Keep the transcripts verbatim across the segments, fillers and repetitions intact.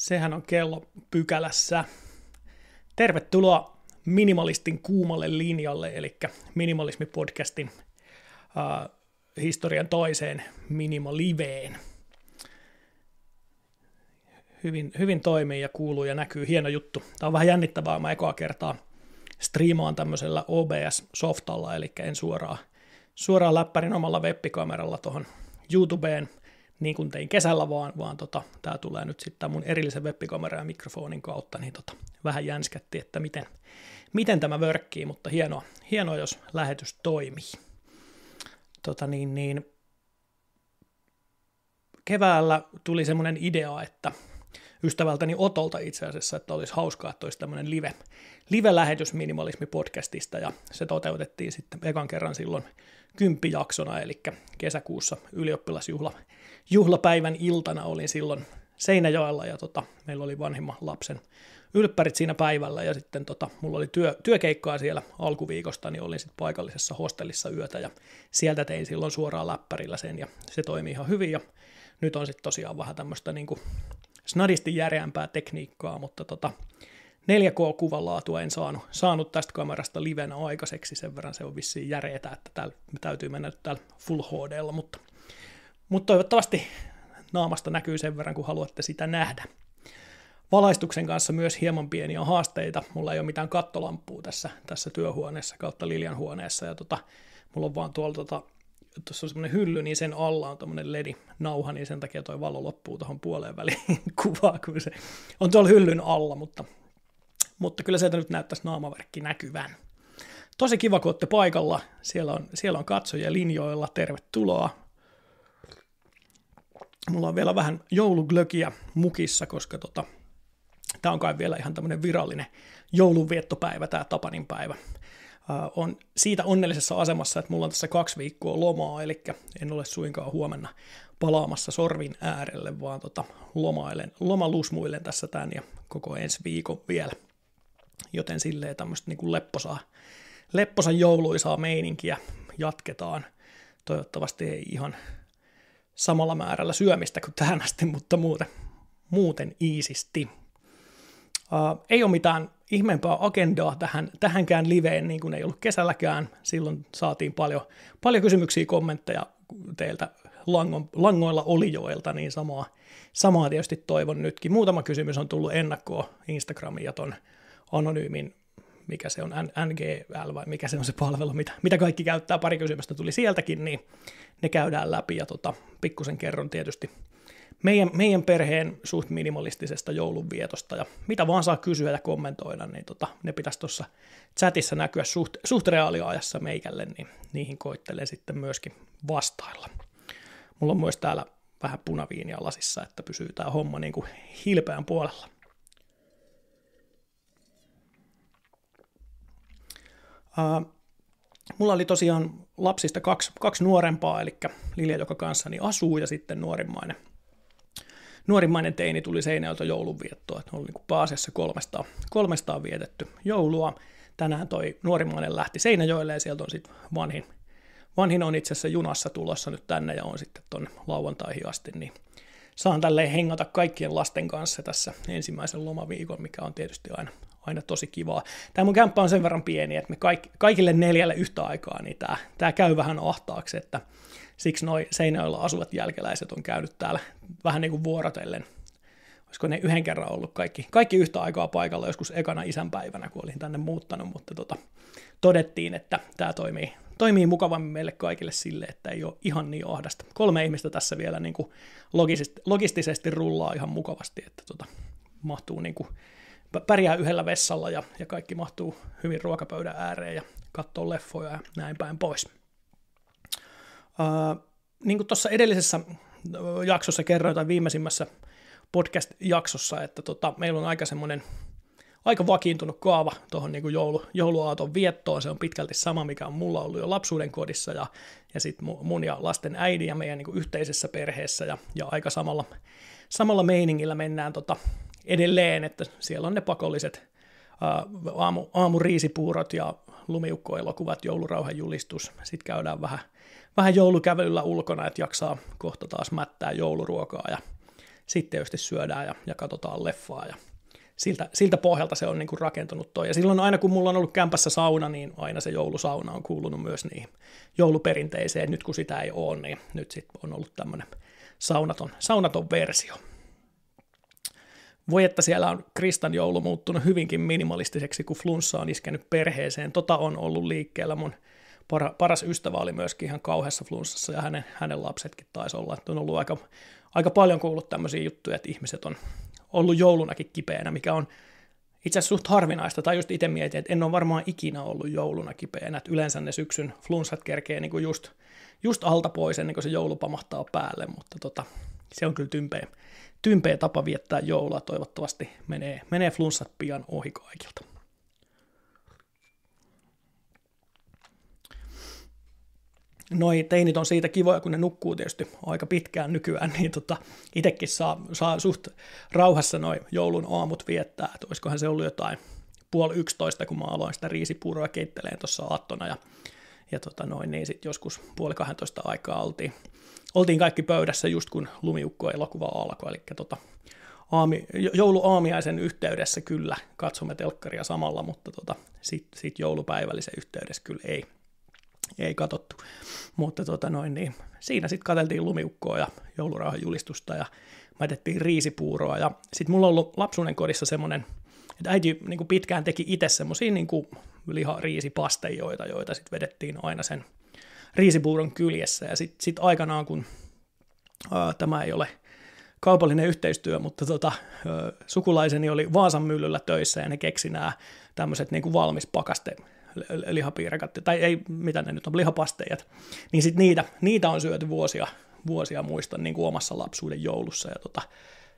Sehän on kello pykälässä. Tervetuloa minimalistin kuumalle linjalle, eli minimalismipodcastin äh, historian toiseen minimaliveen. Hyvin, hyvin toimii ja kuuluu ja näkyy. Hieno juttu. Tämä on vähän jännittävää. Mä ekaa kertaa striimaan tämmöisellä O B S-softalla, eli en suoraan, suoraan läppärin omalla webbikameralla tuohon YouTubeen, niin kuin tein kesällä, vaan, vaan tota, tämä tulee nyt sitten mun erillisen webbikameran ja mikrofonin kautta, niin tota, vähän jänskätti, että miten, miten tämä vörkkii, mutta hienoa, hienoa jos lähetys toimii. Tota niin, niin, keväällä tuli semmoinen idea, että ystävältäni Otolta itse asiassa, että olisi hauskaa, että olisi tämmöinen live, live-lähetys minimalismipodcastista, ja se toteutettiin sitten ekan kerran silloin kymppijaksona, eli kesäkuussa ylioppilasjuhla juhlapäivän iltana olin silloin Seinäjoella, ja tota, meillä oli vanhimman lapsen ylppärit siinä päivällä, ja sitten tota, mulla oli työ, työkeikkaa siellä alkuviikosta, niin olin sitten paikallisessa hostellissa yötä, ja sieltä tein silloin suoraan läppärillä sen, ja se toimi ihan hyvin, ja nyt on sitten tosiaan vähän tämmöistä niinku snadisti järeämpää tekniikkaa, mutta tota, neljä K-kuvanlaatua en saanut, saanut tästä kamerasta livenä aikaiseksi, sen verran se on vissiin järeetä, että täällä täytyy mennä täällä Full H D:llä, mutta, mutta toivottavasti naamasta näkyy sen verran, kun haluatte sitä nähdä. Valaistuksen kanssa myös hieman pieniä haasteita, mulla ei ole mitään kattolampua tässä, tässä työhuoneessa kautta Liljan huoneessa, ja tota, mulla on vaan tuolla tota, tuossa on semmoinen hylly, niin sen alla on tämmöinen L E D-nauha, niin sen takia toi valo loppuu tuohon puoleen väliin kuvaa, kun se on tuolla hyllyn alla, mutta, mutta kyllä sieltä nyt näyttäisi naamaverkki näkyvän. Tosi kiva, kun olette paikalla, siellä on, siellä on katsojia linjoilla, tervetuloa. Mulla on vielä vähän jouluglökiä mukissa, koska tota, tämä on kai vielä ihan tämmöinen virallinen joulunviettopäivä, tämä Tapanin päivä. On siitä onnellisessa asemassa, että mulla on tässä kaksi viikkoa lomaa, eli en ole suinkaan huomenna palaamassa sorvin äärelle, vaan tota, lomailen, lomalusmuilen tässä tämän ja koko ensi viikon vielä. Joten silleen tämmöistä niin lepposaa, lepposa jouluisaa meininkiä jatketaan. Toivottavasti ei ihan samalla määrällä syömistä kuin tähän asti, mutta muuten, muuten iisisti. Uh, ei ole mitään ihmeempää agendaa tähän, tähänkään liveen, niin kuin ei ollut kesälläkään. Silloin saatiin paljon, paljon kysymyksiä, kommentteja teiltä langon, langoilla olijoilta, niin samaa, samaa tietysti toivon nytkin. Muutama kysymys on tullut ennakkoon Instagramiin ja ton anonyymin, mikä se on, N G L vai mikä se on se palvelu, mitä, mitä kaikki käyttää, pari kysymystä tuli sieltäkin, niin ne käydään läpi ja tota, pikkusen kerron tietysti Meidän, meidän perheen suht minimalistisesta joulunvietosta, ja mitä vaan saa kysyä ja kommentoida, niin tota, ne pitäisi tuossa chatissa näkyä suht, suht reaaliajassa meikälle, niin niihin koittelee sitten myöskin vastailla. Mulla on myös täällä vähän punaviinia lasissa, että pysyy tämä homma niin kuin hilpeän puolella. Uh, Mulla oli tosiaan lapsista kaksi, kaksi nuorempaa, eli Lilja, joka kanssani asuu, ja sitten nuorimmainen. Nuorimmainen teini tuli Seinäjoelta joulunviettoa, että oli niin kuin pääasiassa kolmestaan, kolmestaan vietetty joulua. Tänään toi nuorimmainen lähti Seinäjoelle ja sieltä on sitten vanhin, vanhin on itse asiassa junassa tulossa nyt tänne ja on sitten tuonne lauantaihin asti, niin saan tälleen hengata kaikkien lasten kanssa tässä ensimmäisen lomaviikon, mikä on tietysti aina, aina tosi kivaa. Tämä mun kämppä on sen verran pieni, että me kaikki, kaikille neljälle yhtä aikaa, niin tämä, tämä käy vähän ahtaaksi, että siksi noi Seinäjoella asuvat jälkeläiset on käynyt täällä vähän niin kuin vuorotellen. Olisiko ne yhden kerran ollut kaikki, kaikki yhtä aikaa paikalla joskus ekana isänpäivänä, kun olin tänne muuttanut, mutta tota, todettiin, että tämä toimii, toimii mukavammin meille kaikille sille, että ei ole ihan niin ahdasta. Kolme ihmistä tässä vielä niin kuin logistisesti, logistisesti rullaa ihan mukavasti, että tota, mahtuu niin kuin, pärjää yhdellä vessalla ja, ja kaikki mahtuu hyvin ruokapöydän ääreen ja katsoo leffoja ja näin päin pois. Uh, niin kuin tuossa edellisessä jaksossa kerroin, tai viimeisimmässä podcast-jaksossa, että tota, meillä on aika semmoinen aika vakiintunut kaava tuohon niin kuin joulu, jouluaaton viettoon. Se on pitkälti sama, mikä on mulla ollut jo lapsuuden kodissa, ja, ja sitten mun ja lasten äidin ja meidän niin kuin yhteisessä perheessä, ja, ja aika samalla, samalla meiningillä mennään tota edelleen, että siellä on ne pakolliset uh, aamu, aamuriisipuurot ja lumiukkoelokuvat, joulurauhan julistus, sitten käydään vähän Vähän joulukävelyllä ulkona, että jaksaa kohta taas mättää jouluruokaa ja sitten tietysti syödään ja, ja katsotaan leffaa ja siltä, siltä pohjalta se on niin kuin rakentunut toi. Ja silloin aina kun mulla on ollut kämpässä sauna, niin aina se joulusauna on kuulunut myös niihin jouluperinteeseen. Nyt kun sitä ei ole, niin nyt sitten on ollut tämmöinen saunaton, saunaton versio. Voi, että siellä on Kristan joulu muuttunut hyvinkin minimalistiseksi, kun flunssa on iskenyt perheeseen. Tota on ollut liikkeellä. Mun para, paras ystävä oli myöskin ihan kauheassa flunssassa, ja hänen, hänen lapsetkin taisi olla. Että on ollut aika, aika paljon kuullut tämmöisiä juttuja, että ihmiset on ollut joulunakin kipeänä, mikä on itse asiassa suht harvinaista. Tai just itse mietin, että en ole varmaan ikinä ollut jouluna kipeänä. Että yleensä ne syksyn flunssat kerkee niin kuin just, just alta pois, ennen kuin se joulu pamahtaa päälle, mutta tota, se on kyllä tympeä. Tympeä tapa viettää joulua, toivottavasti menee, menee flunssat pian ohi kaikilta. Noi teinit on siitä kivoja, kun ne nukkuu tietysti aika pitkään nykyään, niin tota, itsekin saa, saa suht rauhassa noi joulun aamut viettää. Et olisikohan se ollut jotain puoli yksitoista, kun mä aloin sitä riisipuuroa keitteleen tuossa aattona, ja, ja tota noin, niin sit joskus puoli kahdentoista aikaa oltiin. Oltiin kaikki pöydässä just kun Lumiukko-elokuva alkoi, eli tota, aami, jouluaamiaisen yhteydessä kyllä katsomme telkkaria samalla, mutta tota, sitten sit joulupäivällisen yhteydessä kyllä ei, ei katsottu. Mutta tota noin, niin siinä sitten katseltiin Lumiukkoa ja joulurauhan julistusta ja mätettiin riisipuuroa. Ja sitten mulla on ollut lapsuuden kodissa semmoinen, että äiti niin kuin pitkään teki itse semmoisia niin kuin lihariisipastejoita, joita sitten vedettiin aina sen riisipuuron kyljessä, ja sitten sit aikanaan, kun ää, tämä ei ole kaupallinen yhteistyö, mutta tota, ää, sukulaiseni oli Vaasan myllyllä töissä, ja ne keksi nämä tämmöiset niinku valmispakaste lihapiirakat, tai ei, mitä ne nyt on, lihapastejat, niin sitten niitä, niitä on syöty vuosia, vuosia muistan niin kuin omassa lapsuuden joulussa, ja tota,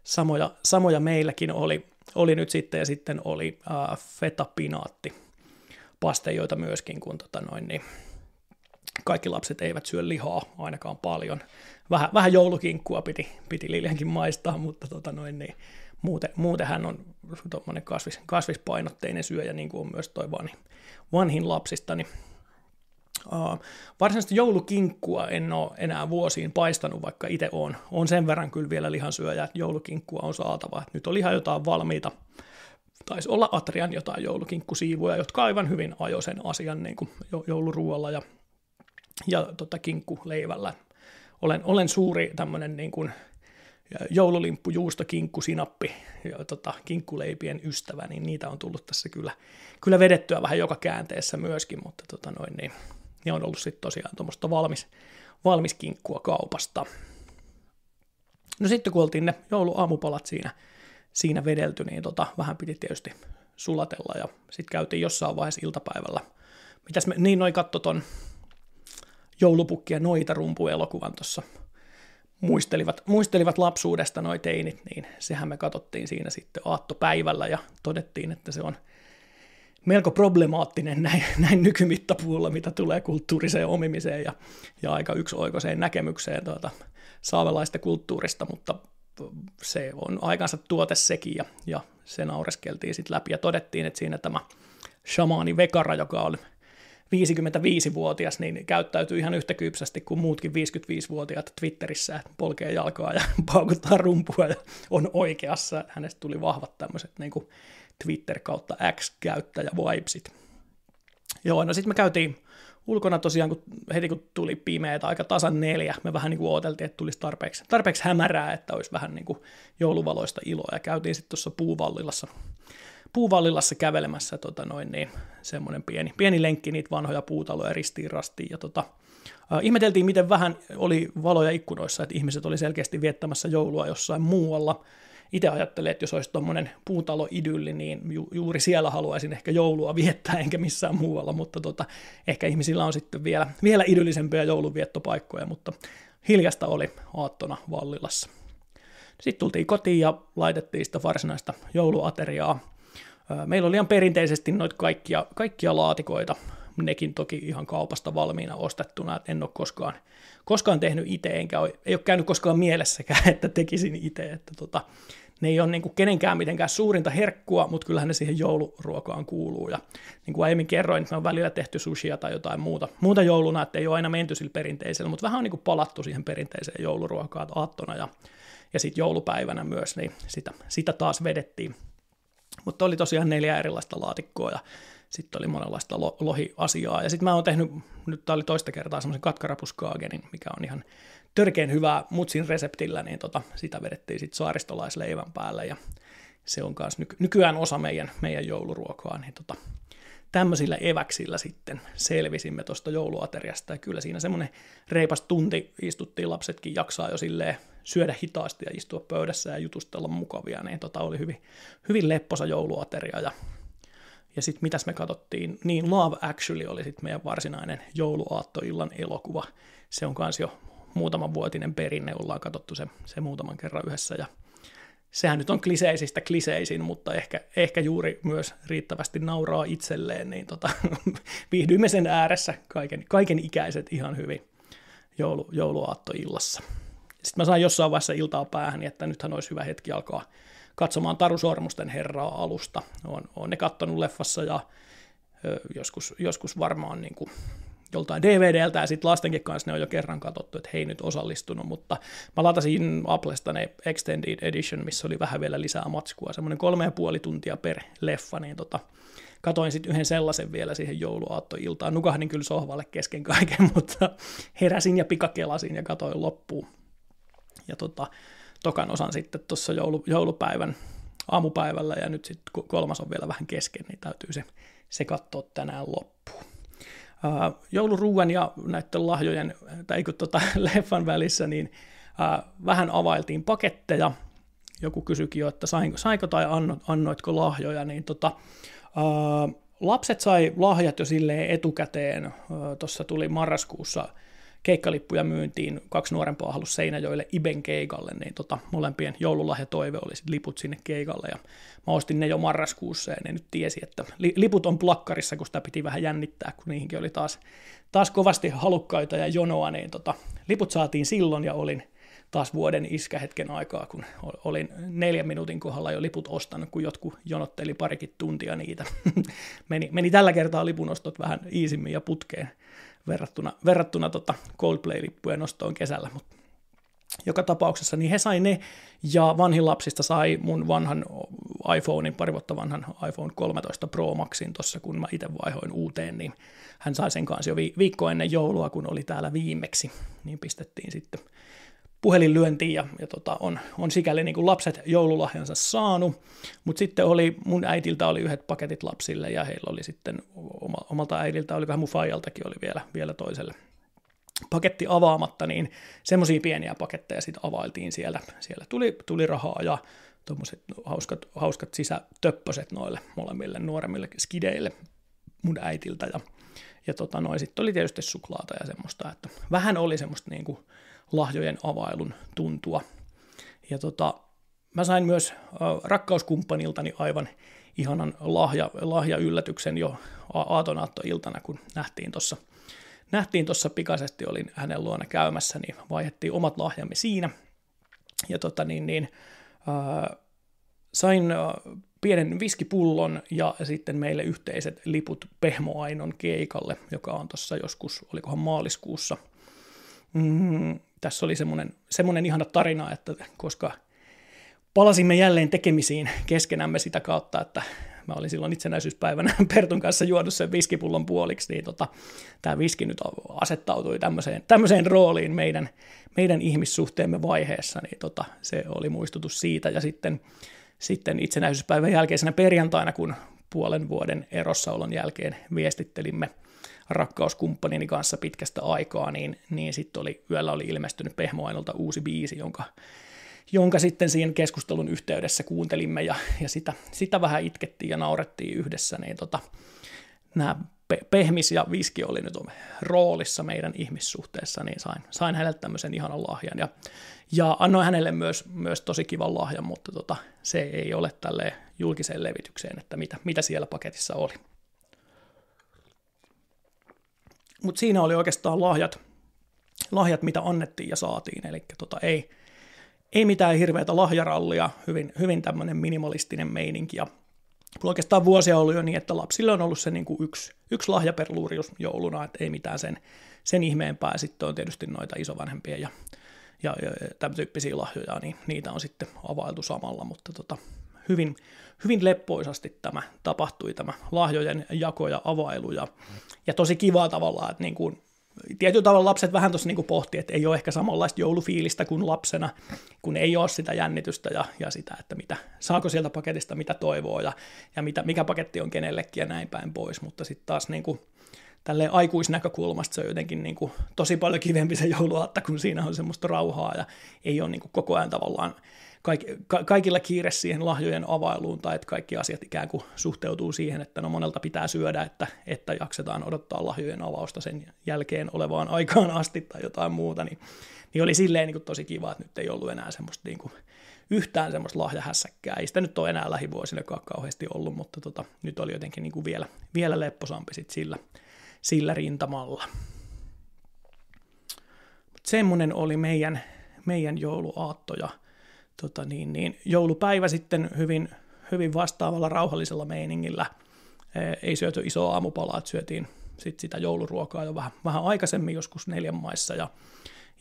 samoja, samoja meilläkin oli, oli nyt sitten, ja sitten oli ää, feta-pinaatti pastejoita myöskin, kun tota noin, niin kaikki lapset eivät syö lihaa, ainakaan paljon. Vähän, vähän joulukinkkua piti, piti Liljankin maistaa, mutta tota noin, niin muuten, muuten hän on tuommoinen kasvis, kasvispainotteinen syöjä, niin kuin on myös toi vanhin, vanhin lapsistani. Uh, varsinaisesti joulukinkkua en ole enää vuosiin paistanut, vaikka itse olen. Olen sen verran kyllä vielä lihansyöjä, että joulukinkkua on saatava. Nyt oli ihan jotain valmiita. Taisi olla Atrian jotain joulukinkkusiivuja, jotka aivan hyvin ajoi sen asian niin kuin jouluruoalla ja ja tota, kinkkuleivällä. Olen, olen suuri tämmöinen niin kuin joululimppu, juusto, kinkku, sinappi, ja, tota, kinkkuleipien ystävä, niin niitä on tullut tässä kyllä, kyllä vedettyä vähän joka käänteessä myöskin, mutta tota noin, niin, ne on ollut sitten tosiaan tuommoista valmis, valmis kinkkua kaupasta. No sitten kun oltiin ne jouluaamupalat siinä, siinä vedelty, niin tota, vähän piti tietysti sulatella, ja sitten käytiin jossain vaiheessa iltapäivällä. Mitäs me, niin noin katso ton Joulupukki ja noita rumpuelokuvan tuossa muistelivat, muistelivat lapsuudesta noi teinit, niin sehän me katsottiin siinä sitten aattopäivällä ja todettiin, että se on melko problemaattinen näin, näin nykymittapuulla, mitä tulee kulttuuriseen omimiseen ja, ja aika yksioikoiseen näkemykseen tuota, saamelaista kulttuurista, mutta se on aikansa tuote sekin ja, ja se naureskeltiin sitten läpi ja todettiin, että siinä tämä shamaani Vekara, joka oli viisikymmentäviisivuotias, niin käyttäytyy ihan yhtä kypsästi kuin muutkin viisikymmentäviisivuotiaat Twitterissä, että polkee jalkaa ja paukuttaa rumpua ja on oikeassa. Hänestä tuli vahvat tämmöiset niin kuin Twitter kautta X-käyttäjä-vibesit. Joo, no sitten me käytiin ulkona tosiaan, kun heti kun tuli pimeätä aika tasan neljä, me vähän niin kuin ooteltiin, että tulisi tarpeeksi, tarpeeksi hämärää, että olisi vähän niin kuin jouluvaloista iloa, ja käytiin sitten tuossa Puuvallilassa. Puuvallilassa kävelemässä tota noin, niin, semmoinen pieni, pieni lenkki niitä vanhoja puutaloja ristiin rastiin. Ja tota, äh, ihmeteltiin, miten vähän oli valoja ikkunoissa, että ihmiset oli selkeästi viettämässä joulua jossain muualla. Itse ajattelin, että jos olisi tuommoinen puutaloidylli, niin ju- juuri siellä haluaisin ehkä joulua viettää, enkä missään muualla, mutta tota, ehkä ihmisillä on sitten vielä, vielä idyllisempiä joulunviettopaikkoja, mutta hiljasta oli aattona Vallilassa. Sitten tultiin kotiin ja laitettiin sitä varsinaista jouluateriaa. Meillä oli ihan perinteisesti noita kaikkia, kaikkia laatikoita, nekin toki ihan kaupasta valmiina ostettuna, että en ole koskaan, koskaan tehnyt itse, enkä ole, ei ole käynyt koskaan mielessäkään, että tekisin itse, että tota, ne ei ole niin kuin kenenkään mitenkään suurinta herkkua, mutta kyllähän ne siihen jouluruokaan kuuluu, ja niin kuin aiemmin kerroin, me on välillä tehty sushia tai jotain muuta, muuta jouluna, että ei ole aina menty sillä perinteisellä, mutta vähän on niin kuin palattu siihen perinteiseen jouluruokaan aattona, ja ja sitten joulupäivänä myös, niin sitä, sitä taas vedettiin. Mutta oli tosiaan neljä erilaista laatikkoa ja sitten oli monenlaista lo- lohiasiaa. Ja sitten mä oon tehnyt, nyt tää oli toista kertaa, semmoisen katkarappuskaagenin, mikä on ihan törkeän hyvää mutsin reseptillä, niin tota, sitä vedettiin sitten saaristolaisleivän päälle ja se on myös nyky- nykyään osa meidän, meidän jouluruokaa, niin tota, tämmöisillä eväksillä sitten selvisimme tuosta jouluateriasta, ja kyllä siinä semmoinen reipas tunti istuttiin, lapsetkin jaksaa jo silleen syödä hitaasti ja istua pöydässä ja jutustella mukavia, niin tota oli hyvin, hyvin lepposa jouluateria, ja, ja sitten mitäs me katsottiin, niin Love Actually oli sitten meidän varsinainen jouluaattoillan elokuva, se on myös jo muutaman vuotinen perinne, ollaan katsottu se, se muutaman kerran yhdessä, ja sehän nyt on kliseisistä kliseisin, mutta ehkä, ehkä juuri myös riittävästi nauraa itselleen, niin tota, viihdyimme sen ääressä kaiken, kaiken ikäiset ihan hyvin joulu, jouluaattoillassa. Sitten mä sain jossain vaiheessa iltaa päähän, että nythän olisi hyvä hetki alkaa katsomaan Taru Sormusten herraa alusta. Olen, olen ne kattonut leffassa ja ö, joskus, joskus varmaan niin kuin joltain D V D:ltä, ja sitten lastenkin kanssa ne on jo kerran katsottu, että hei nyt osallistunut, mutta mä latasin Applesta ne Extended Edition, missä oli vähän vielä lisää matskua, semmoinen kolme ja puoli tuntia per leffa, niin tota, katoin sitten yhden sellaisen vielä siihen jouluaattoiltaan, nukahdin kyllä sohvalle kesken kaiken, mutta heräsin ja pikakelasin ja katoin loppuun, ja tota, tokan osan sitten tuossa joulu, joulupäivän aamupäivällä, ja nyt sitten kolmas on vielä vähän kesken, niin täytyy se, se katsoa tänään loppuun. Uh, jouluruuan ja näiden lahjojen, tai kun tota, leffan välissä, niin uh, vähän availtiin paketteja. Joku kysyikin jo, että sainko, saiko tai anno, annoitko lahjoja, niin tota, uh, lapset sai lahjat jo silleen etukäteen. Uh, Tuossa tuli marraskuussa keikkalippuja myyntiin, kaksi nuorempaa halusi Seinäjoelle Iben keikalle, niin tota, molempien joululahjatoive oli sit liput sinne keikalle, ja mä ostin ne jo marraskuussa, ja ne nyt tiesi, että li- liput on plakkarissa, kun sitä piti vähän jännittää, kun niihinkin oli taas, taas kovasti halukkaita ja jonoa, niin tota, liput saatiin silloin, ja olin taas vuoden iskä hetken aikaa, kun olin neljän minuutin kohdalla jo liput ostanut, kun jotkut jonotteli parikin tuntia niitä. meni, meni tällä kertaa lipunostot vähän iisimmin ja putkeen verrattuna, verrattuna tota Coldplay-lippujen nostoon kesällä. Mut joka tapauksessa niin he sai ne, ja vanhin lapsista sai mun vanhan iPhonein, pari vuotta vanhan iPhone kolmetoista Pro Maxin tuossa, kun mä itse vaihoin uuteen, niin hän sai sen kanssa jo viikko ennen joulua, kun oli täällä viimeksi, niin pistettiin sitten puhelinlyöntiin, ja, ja tota, on, on sikäli niin kuin lapset joululahjansa saanut, mutta sitten oli, mun äitiltä oli yhdet paketit lapsille, ja heillä oli sitten oma, omalta äidiltä, olikohan mun faijaltakin oli vielä, vielä toiselle paketti avaamatta, niin semmoisia pieniä paketteja sitten availtiin siellä, siellä tuli, tuli rahaa, ja tuommoiset hauskat, hauskat sisätöppöset noille molemmille nuoremmille skideille mun äitiltä, ja, ja tota, noin sitten oli tietysti suklaata ja semmoista, että vähän oli semmoista niin kuin lahjojen availun tuntua. Ja tota, mä sain myös rakkauskumppaniltani aivan ihanan lahja, lahjayllätyksen jo aaton-aattoiltana, kun nähtiin tuossa nähtiin tuossa pikaisesti, olin hänen luona käymässä, niin vaihdettiin omat lahjamme siinä. Ja tota niin, niin äh, sain äh, pienen viskipullon ja sitten meille yhteiset liput Pehmoainon keikalle, joka on tuossa joskus, olikohan maaliskuussa. Mm, tässä oli semmoinen, semmoinen ihana tarina, että koska palasimme jälleen tekemisiin keskenämme sitä kautta, että mä olin silloin itsenäisyyspäivänä Pertun kanssa juonut sen viskipullon puoliksi, niin tota, tämä viski nyt asettautui tämmöiseen, tämmöiseen rooliin meidän, meidän ihmissuhteemme vaiheessa, niin tota, se oli muistutus siitä, ja sitten, sitten itsenäisyyspäivän jälkeisenä perjantaina, kun puolen vuoden erossaolon jälkeen viestittelimme rakkauskumppanini kanssa pitkästä aikaa, niin, niin sitten oli, yöllä oli ilmestynyt Pehmoainolta uusi biisi, jonka, jonka sitten siinä keskustelun yhteydessä kuuntelimme, ja, ja sitä, sitä vähän itkettiin ja naurettiin yhdessä, niin tota, nämä pe- pehmis ja viski oli nyt roolissa meidän ihmissuhteessa, niin sain, sain hänelle tämmöisen ihanan lahjan, ja, ja annoin hänelle myös, myös tosi kivan lahjan, mutta tota, se ei ole tälleen julkiseen levitykseen, että mitä, mitä siellä paketissa oli. Mutta siinä oli oikeastaan lahjat, lahjat, mitä annettiin ja saatiin, eli tota, ei, ei mitään hirveätä lahjarallia, hyvin, hyvin tämmöinen minimalistinen meininki, ja oikeastaan vuosia oli jo niin, että lapsille on ollut se niinku yksi, yksi lahja per luurius jouluna, että ei mitään sen, sen ihmeempää, sitten on tietysti noita isovanhempien ja, ja, ja tämän tyyppisiä lahjoja, niin niitä on sitten availtu samalla, mutta tota, hyvin, hyvin leppoisasti tämä tapahtui, tämä lahjojen jako ja availu, ja, ja tosi kivaa tavallaan, että niin kuin tietyllä tavalla lapset vähän tuossa niin pohtii, että ei ole ehkä samanlaista joulufiilistä kuin lapsena, kun ei ole sitä jännitystä ja, ja sitä, että mitä, saako sieltä paketista mitä toivoo ja, ja mitä, mikä paketti on kenellekin ja näin päin pois, mutta sitten taas niin kuin tälleen aikuisnäkökulmasta se on jotenkin niin kuin tosi paljon kivempi se jouluaatta, kun siinä on semmoista rauhaa ja ei ole niin kuin koko ajan tavallaan Kaik, ka, kaikilla kiire siihen lahjojen availuun, tai että kaikki asiat ikään kuin suhteutuu siihen, että no monelta pitää syödä, että, että jaksetaan odottaa lahjojen avausta sen jälkeen olevaan aikaan asti tai jotain muuta, niin, niin oli silleen niin kuin tosi kiva, että nyt ei ollut enää semmoista niin kuin yhtään semmoista lahjahässäkkää. Ei sitä nyt ole enää lähivuosinakaan kauheasti ollut, mutta tota, nyt oli jotenkin niin kuin vielä, vielä lepposampi sit sillä, sillä rintamalla. Mut semmoinen oli meidän, meidän jouluaatto ja Tota niin, niin, joulupäivä sitten hyvin, hyvin vastaavalla rauhallisella meiningillä. Ei syöty isoa aamupalaa, että syötiin sit sitä jouluruokaa jo vähän, vähän aikaisemmin, joskus neljän maissa. Ja,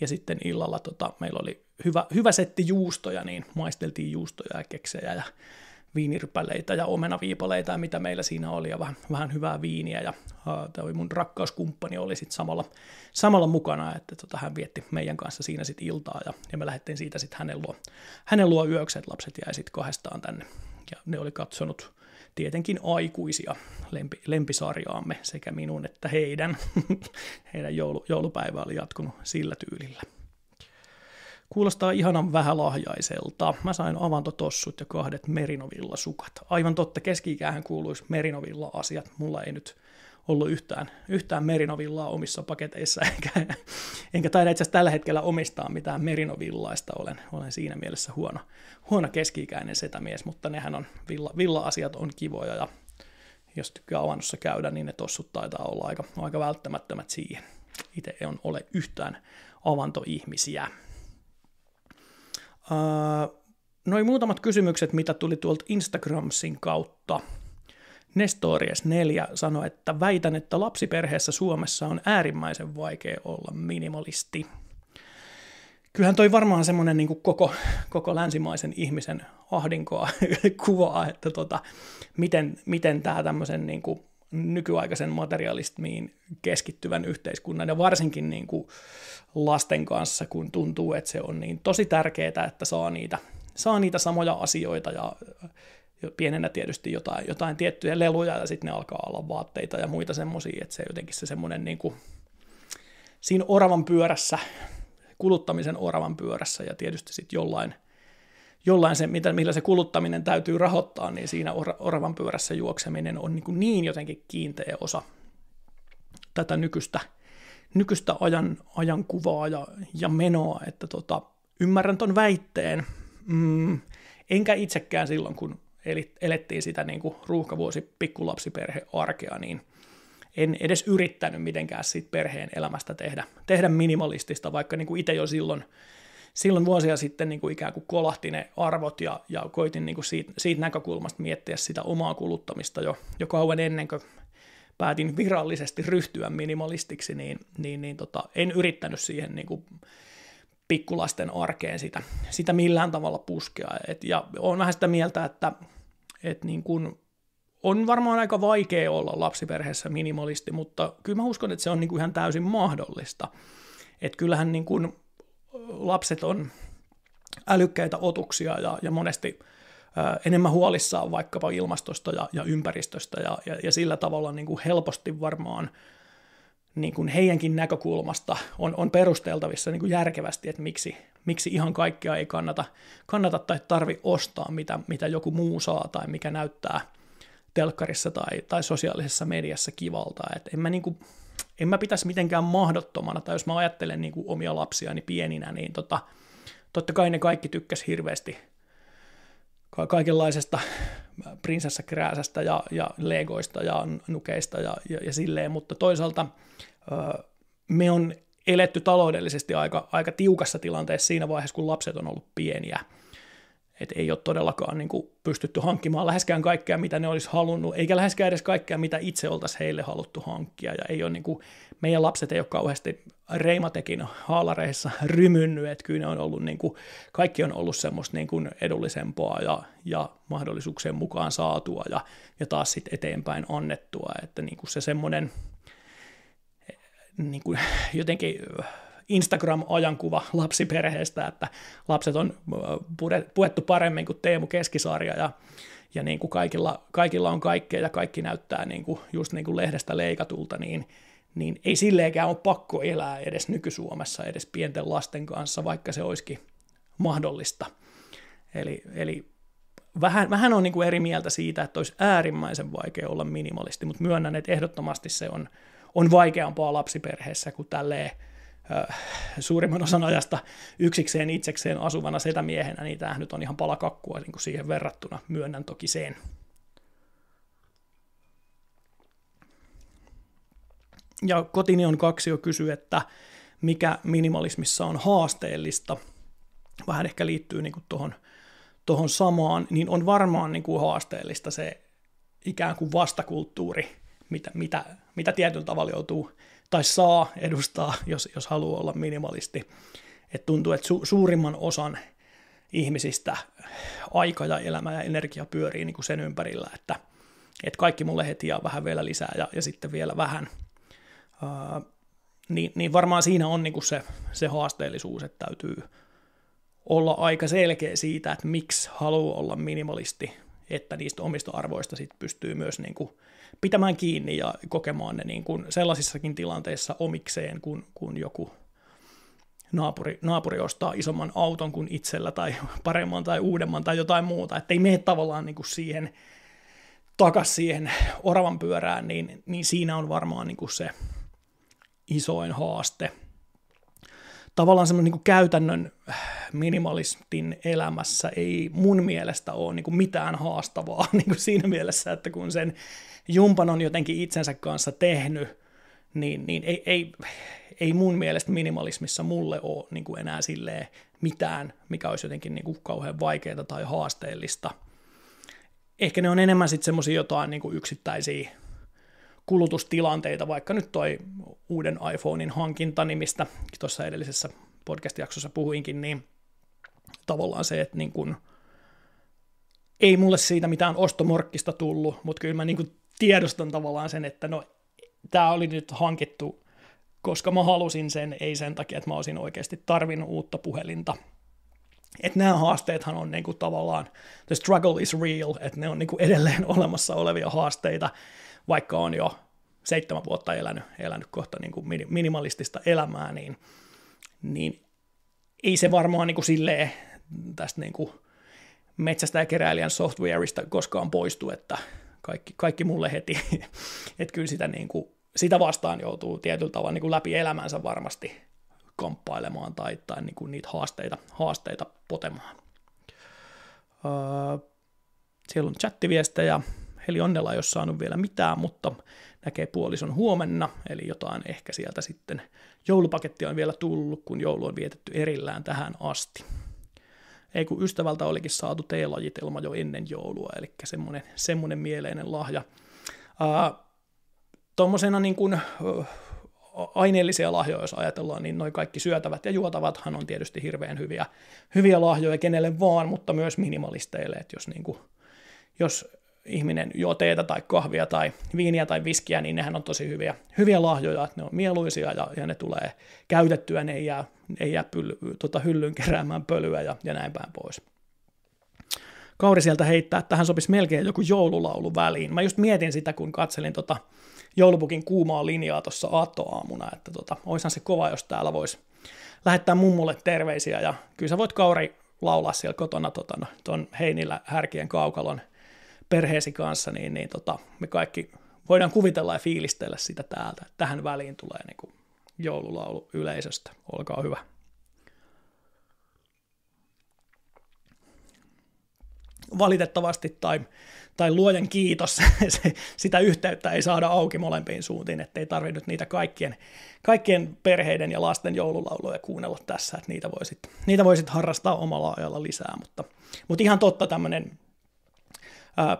ja sitten illalla tota, meillä oli hyvä, hyvä setti juustoja, niin maisteltiin juustoja ja keksejä ja viinirypäleitä ja omenaviipaleita ja mitä meillä siinä oli ja vähän, vähän hyvää viiniä. Ja uh, mun rakkauskumppani oli sitten samalla, samalla mukana, että tota, hän vietti meidän kanssa siinä sitten iltaa ja, ja me lähdettiin siitä sitten hänen luo, hänen luo yöksi, että lapset jäi sitten kahdestaan tänne. Ja ne oli katsonut tietenkin aikuisia lempi, lempisarjaamme sekä minun että heidän. Heidän joulu, joulupäivä oli jatkunut sillä tyylillä. Kuulostaa ihanan vähälahjaiselta. Mä sain avantotossut ja kahdet merinovillasukat. Aivan totta, keski-ikäähän kuuluisi merinovilla-asiat. Mulla ei nyt ollut yhtään, yhtään merinovillaa omissa paketeissa, enkä, enkä taida itse asiassa tällä hetkellä omistaa mitään merinovillaista. Olen, olen siinä mielessä huono, huono keski-ikäinen setämies, mutta nehän on, villa, villa-asiat on kivoja, ja jos tykkää avannossa käydä, niin ne tossut taitaa olla aika, aika välttämättömät siihen. Itse en ole yhtään avantoihmisiä. Uh, noin muutamat kysymykset, mitä tuli tuolta Instagramsin kautta. Nestorias neljä sanoi, että väitän, että lapsiperheessä Suomessa on äärimmäisen vaikea olla minimalisti. Kyllähän toi varmaan semmoinen niin kuin koko, koko länsimaisen ihmisen ahdinkoa kuvaa, että tota, miten, miten tämä tämmöisen niin kuin nykyaikaisen materialismiin keskittyvän yhteiskunnan ja varsinkin niin kuin lasten kanssa, kun tuntuu, että se on niin tosi tärkeää, että saa niitä, saa niitä samoja asioita ja pienenä tietysti jotain, jotain tiettyjä leluja ja sitten ne alkaa olla vaatteita ja muita semmoisia, että se jotenkin se semmoinen niin kuin siinä oravan pyörässä, kuluttamisen oravan pyörässä ja tietysti sitten jollain Jollain se, millä se kuluttaminen täytyy rahoittaa, niin siinä oravan pyörässä juokseminen on niin, niin jotenkin kiinteä osa tätä nykyistä, nykyistä ajan, ajankuvaa ja, ja menoa, että tota, ymmärrän ton väitteen. Mm, enkä itsekään silloin, kun elettiin sitä niin kuin ruuhkavuosi pikkulapsiperhearkea, niin en edes yrittänyt mitenkään siitä perheen elämästä tehdä, tehdä minimalistista, vaikka niin kuin itse jo silloin, Silloin vuosia sitten niin kuin ikään kuin kolahti ne arvot ja, ja koitin niin kuin siitä, siitä näkökulmasta miettiä sitä omaa kuluttamista jo, jo kauan ennen kuin päätin virallisesti ryhtyä minimalistiksi, niin, niin, niin tota, en yrittänyt siihen niin kuin pikkulasten arkeen sitä, sitä millään tavalla puskea. Et, ja olen vähän sitä mieltä, että et niin kuin on varmaan aika vaikea olla lapsiperheessä minimalisti, mutta kyllä mä uskon, että se on niin kuin ihan täysin mahdollista. Et kyllähän niin kuin lapset on älykkäitä otuksia ja, ja monesti ää, enemmän huolissaan vaikkapa ilmastosta ja, ja ympäristöstä ja, ja, ja sillä tavalla niin kuin helposti varmaan niin kuin heidänkin näkökulmasta on, on perusteltavissa niin kuin järkevästi, että miksi, miksi ihan kaikkea ei kannata, kannata tai tarvi ostaa, mitä, mitä joku muu saa tai mikä näyttää telkkarissa tai, tai sosiaalisessa mediassa kivalta. Et en mä niin kuin En mä pitäisi mitenkään mahdottomana, tai jos mä ajattelen niin kuin omia lapsiani pieninä, niin tota, totta kai ne kaikki tykkäsi hirveästi ka- kaikenlaisesta prinsessakrääsästä ja, ja legoista ja nukeista ja, ja, ja silleen, mutta toisaalta öö, me on eletty taloudellisesti aika, aika tiukassa tilanteessa siinä vaiheessa, kun lapset on ollut pieniä. Että ei ole todellakaan niin kuin pystytty hankkimaan läheskään kaikkea, mitä ne olisi halunnut, eikä läheskään edes kaikkea, mitä itse oltaisiin heille haluttu hankkia. Ja ei ole niin kuin, meidän lapset ei ole kauheasti Reimatekin haalareissa rymynnyt, että kyllä ne on ollut, niin kuin, kaikki on ollut semmoista niin kuin edullisempaa ja, ja mahdollisuuksien mukaan saatua ja, ja taas sitten eteenpäin annettua. Että niin kuin se semmoinen niin kuin, jotenkin Instagram-ajankuva lapsiperheestä, että lapset on puettu paremmin kuin Teemu Keskisarja ja, ja niin kuin kaikilla, kaikilla on kaikkea ja kaikki näyttää niin kuin, just niin kuin lehdestä leikatulta, niin, niin ei silleenkään ole pakko elää edes nyky-Suomessa, edes pienten lasten kanssa, vaikka se olisikin mahdollista. Eli, eli vähän, vähän on niin kuin eri mieltä siitä, että olisi äärimmäisen vaikea olla minimalisti, mutta myönnän, että ehdottomasti se on, on vaikeampaa lapsiperheessä kuin tälleen suurimman osan ajasta yksikseen itsekseen asuvana setämiehenä, niin tämähän nyt on ihan palakakkua niin kuin siihen verrattuna, myönnän toki sen. Ja Kotini on kaksio kysyi, että mikä minimalismissa on haasteellista, vähän ehkä liittyy niin kuin tuohon, tuohon samaan, niin on varmaan niin kuin haasteellista se ikään kuin vastakulttuuri, mitä, mitä, mitä tietyllä tavalla joutuu tai saa edustaa, jos, jos haluaa olla minimalisti. Et tuntuu, että su, suurimman osan ihmisistä aika ja elämä ja energia pyörii niin kuin sen ympärillä, että, että kaikki mulle heti ja vähän vielä lisää ja, ja sitten vielä vähän. Äh, niin, niin varmaan siinä on niin kuin se, se haasteellisuus, että täytyy olla aika selkeä siitä, että miksi haluaa olla minimalisti, että niistä omista arvoista sit pystyy myös niin kuin pitämään kiinni ja kokemaan ne niin kuin sellaisissakin tilanteissa omikseen, kun, kun joku naapuri, naapuri ostaa isomman auton kuin itsellä tai paremman tai uudemman tai jotain muuta, että ei mene tavallaan niin kuin siihen takaisin siihen oravan pyörään, niin, niin siinä on varmaan niin kuin se isoin haaste. Tavallaan semmoinen niin kuin käytännön minimalistin elämässä ei mun mielestä ole niin kuin mitään haastavaa niin kuin siinä mielessä, että kun sen jumpan on jotenkin itsensä kanssa tehnyt, niin, niin ei, ei, ei mun mielestä minimalismissa mulle ole niin kuin enää silleen mitään, mikä olisi jotenkin niin kuin kauhean vaikeaa tai haasteellista. Ehkä ne on enemmän sitten semmoisia jotain niin kuin yksittäisiä kulutustilanteita, vaikka nyt toi uuden iPhonein hankinta, niin mistä tuossa edellisessä podcast-jaksossa puhuinkin, niin tavallaan se, että niin kun, ei mulle siitä mitään ostomorkkista tullut, mutta kyllä mä niin kun tiedostan tavallaan sen, että no tämä oli nyt hankittu, koska mä halusin sen, ei sen takia, että mä olisin oikeasti tarvinnut uutta puhelinta. Että nämä haasteethan on niin kuin tavallaan, the struggle is real, että ne on niin kuin edelleen olemassa olevia haasteita, vaikka on jo seitsemän vuotta elänyt, elänyt kohta niin kuin minimalistista elämää, niin, niin ei se varmaan niin kuin silleen tästä niin kuin metsästä ja keräilijän softwareista koskaan poistu, että kaikki, kaikki mulle heti, että kyllä sitä, niin kuin, sitä vastaan joutuu tietyllä tavalla niin kuin läpi elämänsä varmasti kamppailemaan tai, tai niin kuin niitä haasteita, haasteita potemaan. Öö, siellä on chattiviestejä. Heli Onnella ei ole saanut vielä mitään, mutta näkee puolison huomenna, eli jotain ehkä sieltä sitten joulupakettia on vielä tullut, kun joulu on vietetty erillään tähän asti. Ei kun ystävältä olikin saatu tee-lajitelma jo ennen joulua, eli semmoinen, semmoinen mieleinen lahja. Öö, Tuommoisena niin kuin Öö, aineellisia lahjoja, jos ajatellaan, niin noi kaikki syötävät ja juotavathan on tietysti hirveän hyviä, hyviä lahjoja kenelle vaan, mutta myös minimalisteille, että jos, niin kuin, jos ihminen juo teetä tai kahvia tai viiniä tai viskiä, niin nehän on tosi hyviä, hyviä lahjoja, että ne on mieluisia ja, ja ne tulee käytettyä, ne ei jää, ei jää pylly, tota, hyllyyn keräämään pölyä ja, ja näin päin pois. Kauri sieltä heittää, että tähän sopisi melkein joku joululaulu väliin. Mä just mietin sitä, kun katselin tota joulupukin kuumaa linjaa tuossa aattoaamuna, että tota, oishan se kova, jos täällä voisi lähettää mummulle terveisiä, ja kyllä sä voit, Kauri, laulaa siellä kotona tota, ton Heinillä härkien kaukalon perheesi kanssa, niin, niin tota, me kaikki voidaan kuvitella ja fiilistellä sitä täältä. Tähän väliin tulee niin kuin joululaulu yleisöstä, olkaa hyvä. valitettavasti tai, tai luojan kiitos, sitä yhteyttä ei saada auki molempiin suuntiin, ettei tarvitse nyt niitä kaikkien, kaikkien perheiden ja lasten joululauluja kuunnella tässä, että niitä voi sitten niitä voi sit harrastaa omalla ajalla lisää, mutta, mutta ihan totta tämmöinen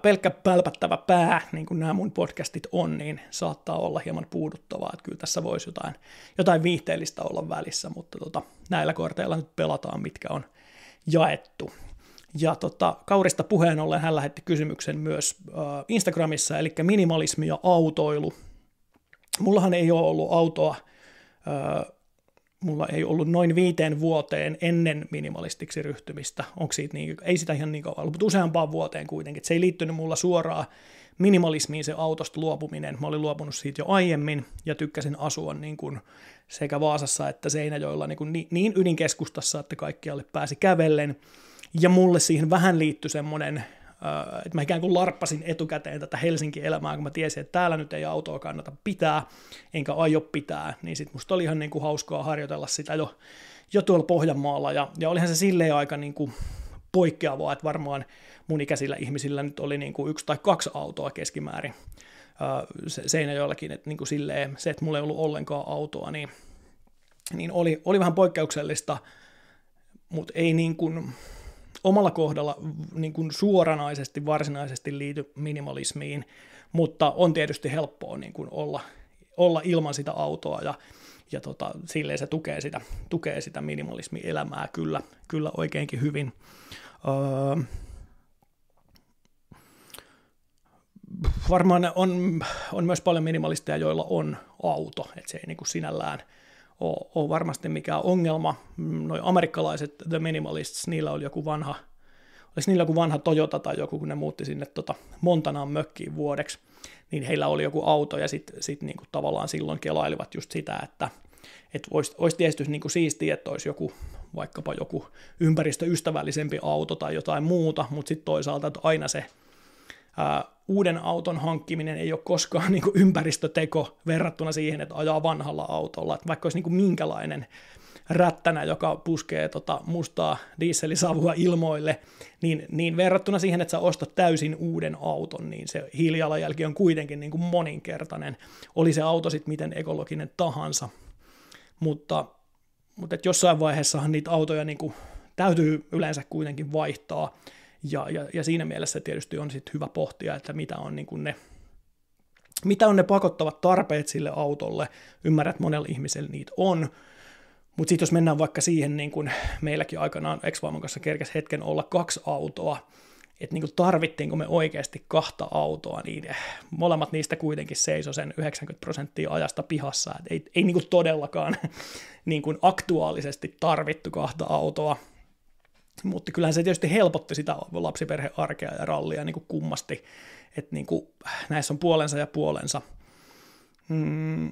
pelkkä pälpättävä pää, niin kuin nämä mun podcastit on, niin saattaa olla hieman puuduttavaa, että kyllä tässä voisi jotain, jotain viihteellistä olla välissä, mutta tota, näillä korteilla nyt pelataan, mitkä on jaettu. Ja tota, Kaurista puheen ollen hän lähetti kysymyksen myös äh, Instagramissa, eli minimalismi ja autoilu. Mullahan ei ole ollut autoa, äh, mulla ei ollut noin viiteen vuoteen ennen minimalistiksi ryhtymistä, onko siitä niin, ei sitä ihan niin kauan ollut, mutta useampaan vuoteen kuitenkin, se ei liittynyt mulla suoraan minimalismiin se autosta luopuminen, mä olin luopunut siitä jo aiemmin ja tykkäsin asua niin kuin sekä Vaasassa että Seinäjoella niin, kuin niin ydinkeskustassa, että kaikkialle pääsi kävellen ja mulle siihen vähän liittyi semmoinen, että mä ikään kuin larppasin etukäteen tätä Helsinki-elämää, kun mä tiesin, että täällä nyt ei autoa kannata pitää, enkä aio pitää, niin sit musta oli ihan niin kuin hauskaa harjoitella sitä jo, jo tuolla Pohjanmaalla, ja, ja olihan se silleen aika niin kuin poikkeavaa, että varmaan mun ikäisillä ihmisillä nyt oli niin kuin yksi tai kaksi autoa keskimäärin Seinäjoellakin, että niin kuin silleen, se, että mulla ei ollut ollenkaan autoa, niin, niin oli, oli vähän poikkeuksellista, mutta ei niin kuin omalla kohdalla niin kuin suoranaisesti, varsinaisesti liity minimalismiin, mutta on tietysti helppoa niin kuin olla, olla ilman sitä autoa, ja, ja tota, silleen se tukee sitä, tukee sitä minimalismielämää kyllä, kyllä oikeinkin hyvin. Öö, varmaan on, on myös paljon minimalisteja, joilla on auto, että se ei niin kuin sinällään on varmasti mikään ongelma. Noi amerikkalaiset The Minimalists, niillä oli joku vanha, olis niillä joku vanha Toyota tai joku, kun ne muutti sinne tota Montanaan mökkiin vuodeksi, niin heillä oli joku auto, ja sitten sit niinku tavallaan silloin kelailivat just sitä, että et olisi, olisi tietysti niinku siistiä, että olisi joku, vaikkapa joku ympäristöystävällisempi auto tai jotain muuta, mutta sitten toisaalta, että aina se ää, uuden auton hankkiminen ei ole koskaan niin kuin ympäristöteko verrattuna siihen, että ajaa vanhalla autolla. Että vaikka olisi niin kuin minkälainen rättänä, joka puskee tota mustaa dieselisavua ilmoille, niin, niin verrattuna siihen, että sä ostat täysin uuden auton, niin se hiilijalanjälki on kuitenkin niin kuin moninkertainen. Oli se auto sitten miten ekologinen tahansa. Mutta, mutta et jossain vaiheessahan niitä autoja niin kuin täytyy yleensä kuitenkin vaihtaa. Ja, ja, ja siinä mielessä tietysti on sitten hyvä pohtia, että mitä on, niin kuin ne, mitä on ne pakottavat tarpeet sille autolle. Ymmärrät, että monella ihmisellä niitä on. Mutta sitten jos mennään vaikka siihen, niin kuin meilläkin aikanaan ex-vaimon kanssa kerkesi hetken olla kaksi autoa, että niin kuin tarvittiinko me oikeasti kahta autoa, niin molemmat niistä kuitenkin seisoi sen yhdeksänkymmentä prosenttia ajasta pihassa. Et ei ei niin kuin todellakaan niin kuin aktuaalisesti tarvittu kahta autoa. Mutta kyllähän se tietysti helpotti sitä lapsiperhearkea ja rallia niin kuin kummasti, että niin kuin näissä on puolensa ja puolensa. Mm.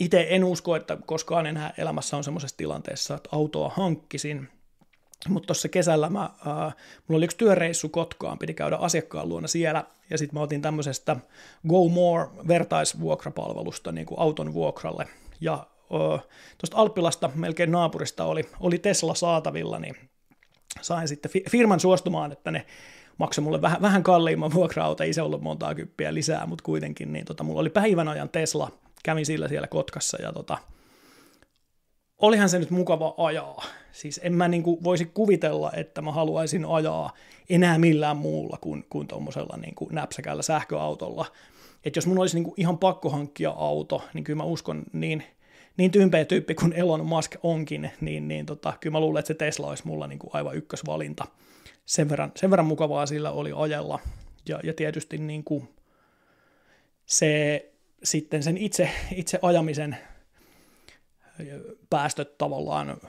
Itse en usko, että koskaan enää elämässä on semmoisessa tilanteessa, että autoa hankkisin, mutta tuossa kesällä mä, äh, mulla oli yksi työreissu Kotkaan, piti käydä asiakkaan luona siellä, ja sitten mä otin tämmöisestä Go More-vertaisvuokrapalvelusta niin kuin auton vuokralle, ja äh, tuosta Alppilasta melkein naapurista oli, oli Tesla saatavilla, niin sain sitten firman suostumaan, että ne maksoi mulle vähän, vähän kalliimman vuokra-auto, ei se ollut montaa kyppiä lisää, mutta kuitenkin, niin tota, mulla oli päivän ajan Tesla, kävin sillä siellä Kotkassa, ja tota, olihan se nyt mukava ajaa, siis en mä niin kuin voisi kuvitella, että mä haluaisin ajaa enää millään muulla kuin, kuin tuommoisella niin kuin näpsäkällä sähköautolla, että jos mun olisi niin kuin ihan pakko hankkia auto, niin kyllä mä uskon niin, niin tympeä tyyppi kuin Elon Musk onkin, niin, niin tota, kyllä mä luulen, että se Tesla olisi mulla niin kuin aivan ykkösvalinta. Sen verran, sen verran mukavaa sillä oli ajella. Ja, ja tietysti niin kuin se, sitten sen itse, itse ajamisen päästöt tavallaan,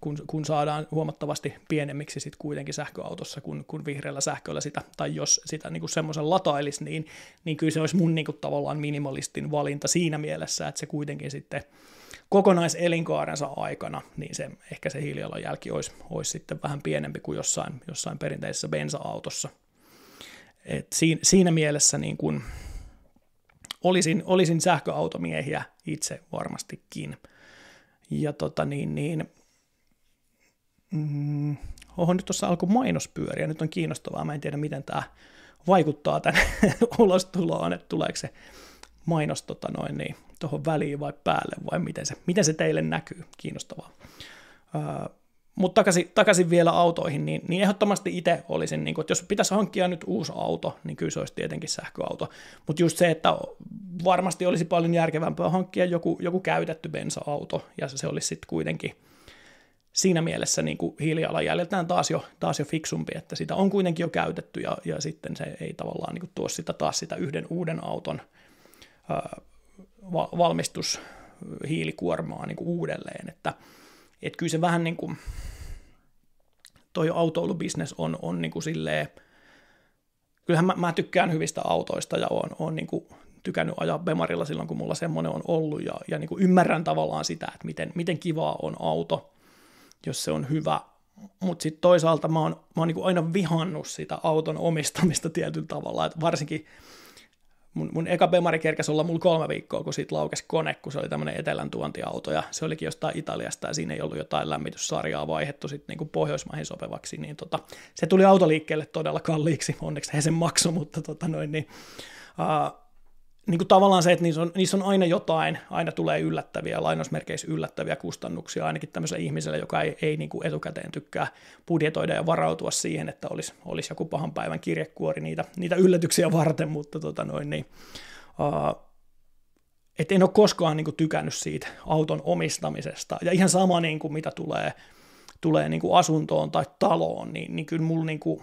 kun, kun saadaan huomattavasti pienemmiksi sit kuitenkin sähköautossa, kun, kun vihreällä sähköllä sitä, tai jos sitä niin kuin semmoisen latailisi, niin, niin kyllä se olisi mun niin kuin tavallaan minimalistin valinta siinä mielessä, että se kuitenkin sitten kokonaiselinkaarensa aikana, niin se, ehkä se hiilijalanjälki olisi, olisi sitten vähän pienempi kuin jossain, jossain perinteisessä bensa-autossa. Et siinä, siinä mielessä niin kun olisin, olisin sähköautomiehiä itse varmastikin. Ja tota niin, niin, mm, oho, nyt tuossa alkoi mainospyöriä, nyt on kiinnostavaa, mä en tiedä miten tämä vaikuttaa tämän ulostuloon, että tuleeko se mainos tota noin, niin, tuohon väliin vai päälle, vai miten se, miten se teille näkyy, kiinnostavaa. Öö, Mutta takaisin, takaisin vielä autoihin, niin, niin ehdottomasti itse olisin, niin kun, että jos pitäisi hankkia nyt uusi auto, niin kyllä se olisi tietenkin sähköauto. Mutta just se, että varmasti olisi paljon järkevämpää hankkia joku, joku käytetty bensa-auto, ja se, se olisi sitten kuitenkin siinä mielessä niin hiilijalanjäljeltään taas jo, taas jo fiksumpi, että sitä on kuitenkin jo käytetty, ja, ja sitten se ei tavallaan niin tuo sitä taas sitä yhden uuden auton ää, va- valmistushiilikuormaa niin uudelleen, että että kyllä se vähän niin kuin, toi autoilubisnes on, on niin kuin silleen, kyllähän mä, mä tykkään hyvistä autoista ja oon, oon niin kuin tykännyt ajaa Bemarilla silloin, kun mulla semmoinen on ollut, ja, ja niin kuin ymmärrän tavallaan sitä, että miten, miten kivaa on auto, jos se on hyvä, mutta sitten toisaalta mä oon, mä oon niin kuin aina vihannut sitä auton omistamista tietyllä tavalla, että varsinkin Mun, mun eka Bemari kerkesi olla mulla kolme viikkoa, kun siitä laukesi kone, kun se oli tämmöinen etelän tuontiauto, ja se olikin jostain Italiasta, ja siinä ei ollut jotain lämmityssarjaa vaihdettu sitten niin kuin Pohjoismaihin sopivaksi, niin tota, se tuli autoliikkeelle todella kalliiksi, onneksi he sen maksoi, mutta tota noin, niin, äh, niin kuin tavallaan se, että niissä on, niissä on aina jotain, aina tulee yllättäviä, lainausmerkeissä yllättäviä kustannuksia, ainakin tämmöiselle ihmiselle, joka ei, ei niin kuin etukäteen tykkää budjetoida ja varautua siihen, että olisi, olisi joku pahan päivän kirjekuori niitä, niitä yllätyksiä varten, mutta tota noin, niin, uh, et en ole koskaan niin kuin tykännyt siitä auton omistamisesta, ja ihan sama niin kuin mitä tulee, tulee niin kuin asuntoon tai taloon, niin, niin kyllä mulla niin kuin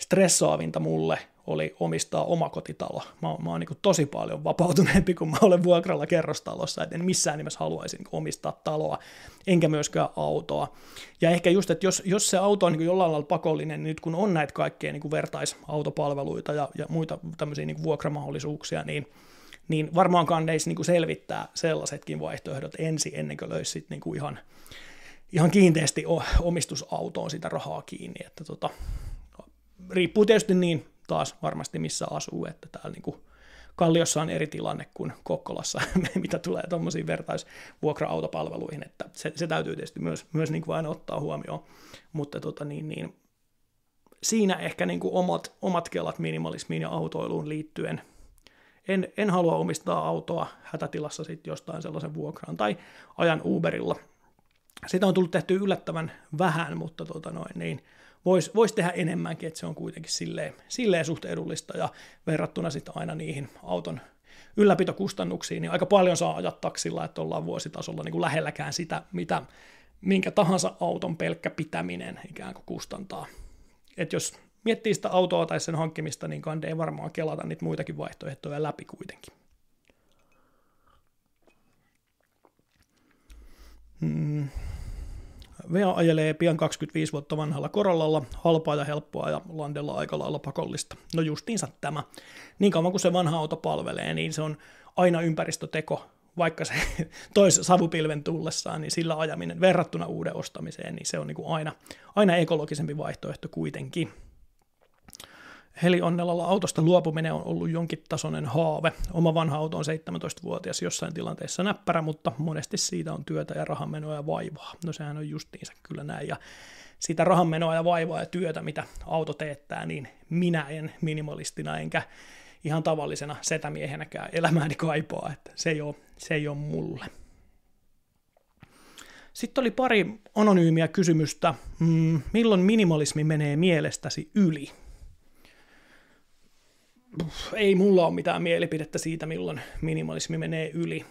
stressaavinta mulle oli omistaa omakotitalo. Mä oon, mä oon niin kuin tosi paljon vapautuneempi, kun mä olen vuokralla kerrostalossa, et en missään nimessä haluaisi niin kuin omistaa taloa, enkä myöskään autoa. Ja ehkä just, että jos, jos se auto on niin kuin jollain lailla pakollinen, niin nyt kun on näitä kaikkia niin kuin vertaisautopalveluita ja, ja muita tämmöisiä niin kuin vuokramahdollisuuksia, niin, niin varmaankaan ne eisi niin kuin selvittää sellaisetkin vaihtoehdot ensin, ennen kuin löisi sit niin kuin ihan, ihan kiinteästi omistusautoon sitä rahaa kiinni. Että tota, riippuu tietysti niin, taas varmasti missä asuu, että täällä niin kuin Kalliossa on eri tilanne kuin Kokkolassa, mitä tulee tuommoisiin vertaisvuokra-autopalveluihin, että se, se täytyy tietysti myös, myös niin kuin aina ottaa huomioon, mutta tota niin, niin, siinä ehkä niin kuin omat, omat kelat minimalismiin ja autoiluun liittyen. En, en halua omistaa autoa hätätilassa sit jostain sellaisen vuokraan tai ajan Uberilla. Sitä on tullut tehty yllättävän vähän, mutta tota noin, niin Voisi vois tehdä enemmänkin, että se on kuitenkin silleen, silleen suht edullista, ja verrattuna sitten aina niihin auton ylläpitokustannuksiin, niin aika paljon saa ajaa taksilla, että ollaan vuositasolla niin kuin lähelläkään sitä, mitä, minkä tahansa auton pelkkä pitäminen ikään kuin kustantaa. Että jos miettii sitä autoa tai sen hankkimista, niin kande ei varmaan kelata niitä muitakin vaihtoehtoja läpi kuitenkin. Hmm. Vea ajelee pian kaksikymmentäviisi vuotta vanhalla Corollalla, halpaa ja helppoa ja Landella aika lailla pakollista. No justiinsa tämä. Niin kauan kuin se vanha auto palvelee, niin se on aina ympäristöteko, vaikka se tois savupilven tullessaan, niin sillä ajaminen verrattuna uuden ostamiseen, niin se on niin kuin aina, aina ekologisempi vaihtoehto kuitenkin. Heli Onnelalla autosta luopuminen on ollut jonkin tasoinen haave. Oma vanha auto on seitsemäntoistavuotias, jossain tilanteessa näppärä, mutta monesti siitä on työtä ja rahanmenoa ja vaivaa. No sehän on justiinsa kyllä näin. Ja sitä rahanmenoa ja vaivaa ja työtä, mitä auto teettää, niin minä en minimalistina enkä ihan tavallisena setämiehenäkään elämääni kaipaa. Että se ei ole, se ei ole mulle. Sitten oli pari anonyymiä kysymystä. Mm, milloin minimalismi menee mielestäsi yli? Ei mulla ole mitään mielipidettä siitä, milloin minimalismi menee yli.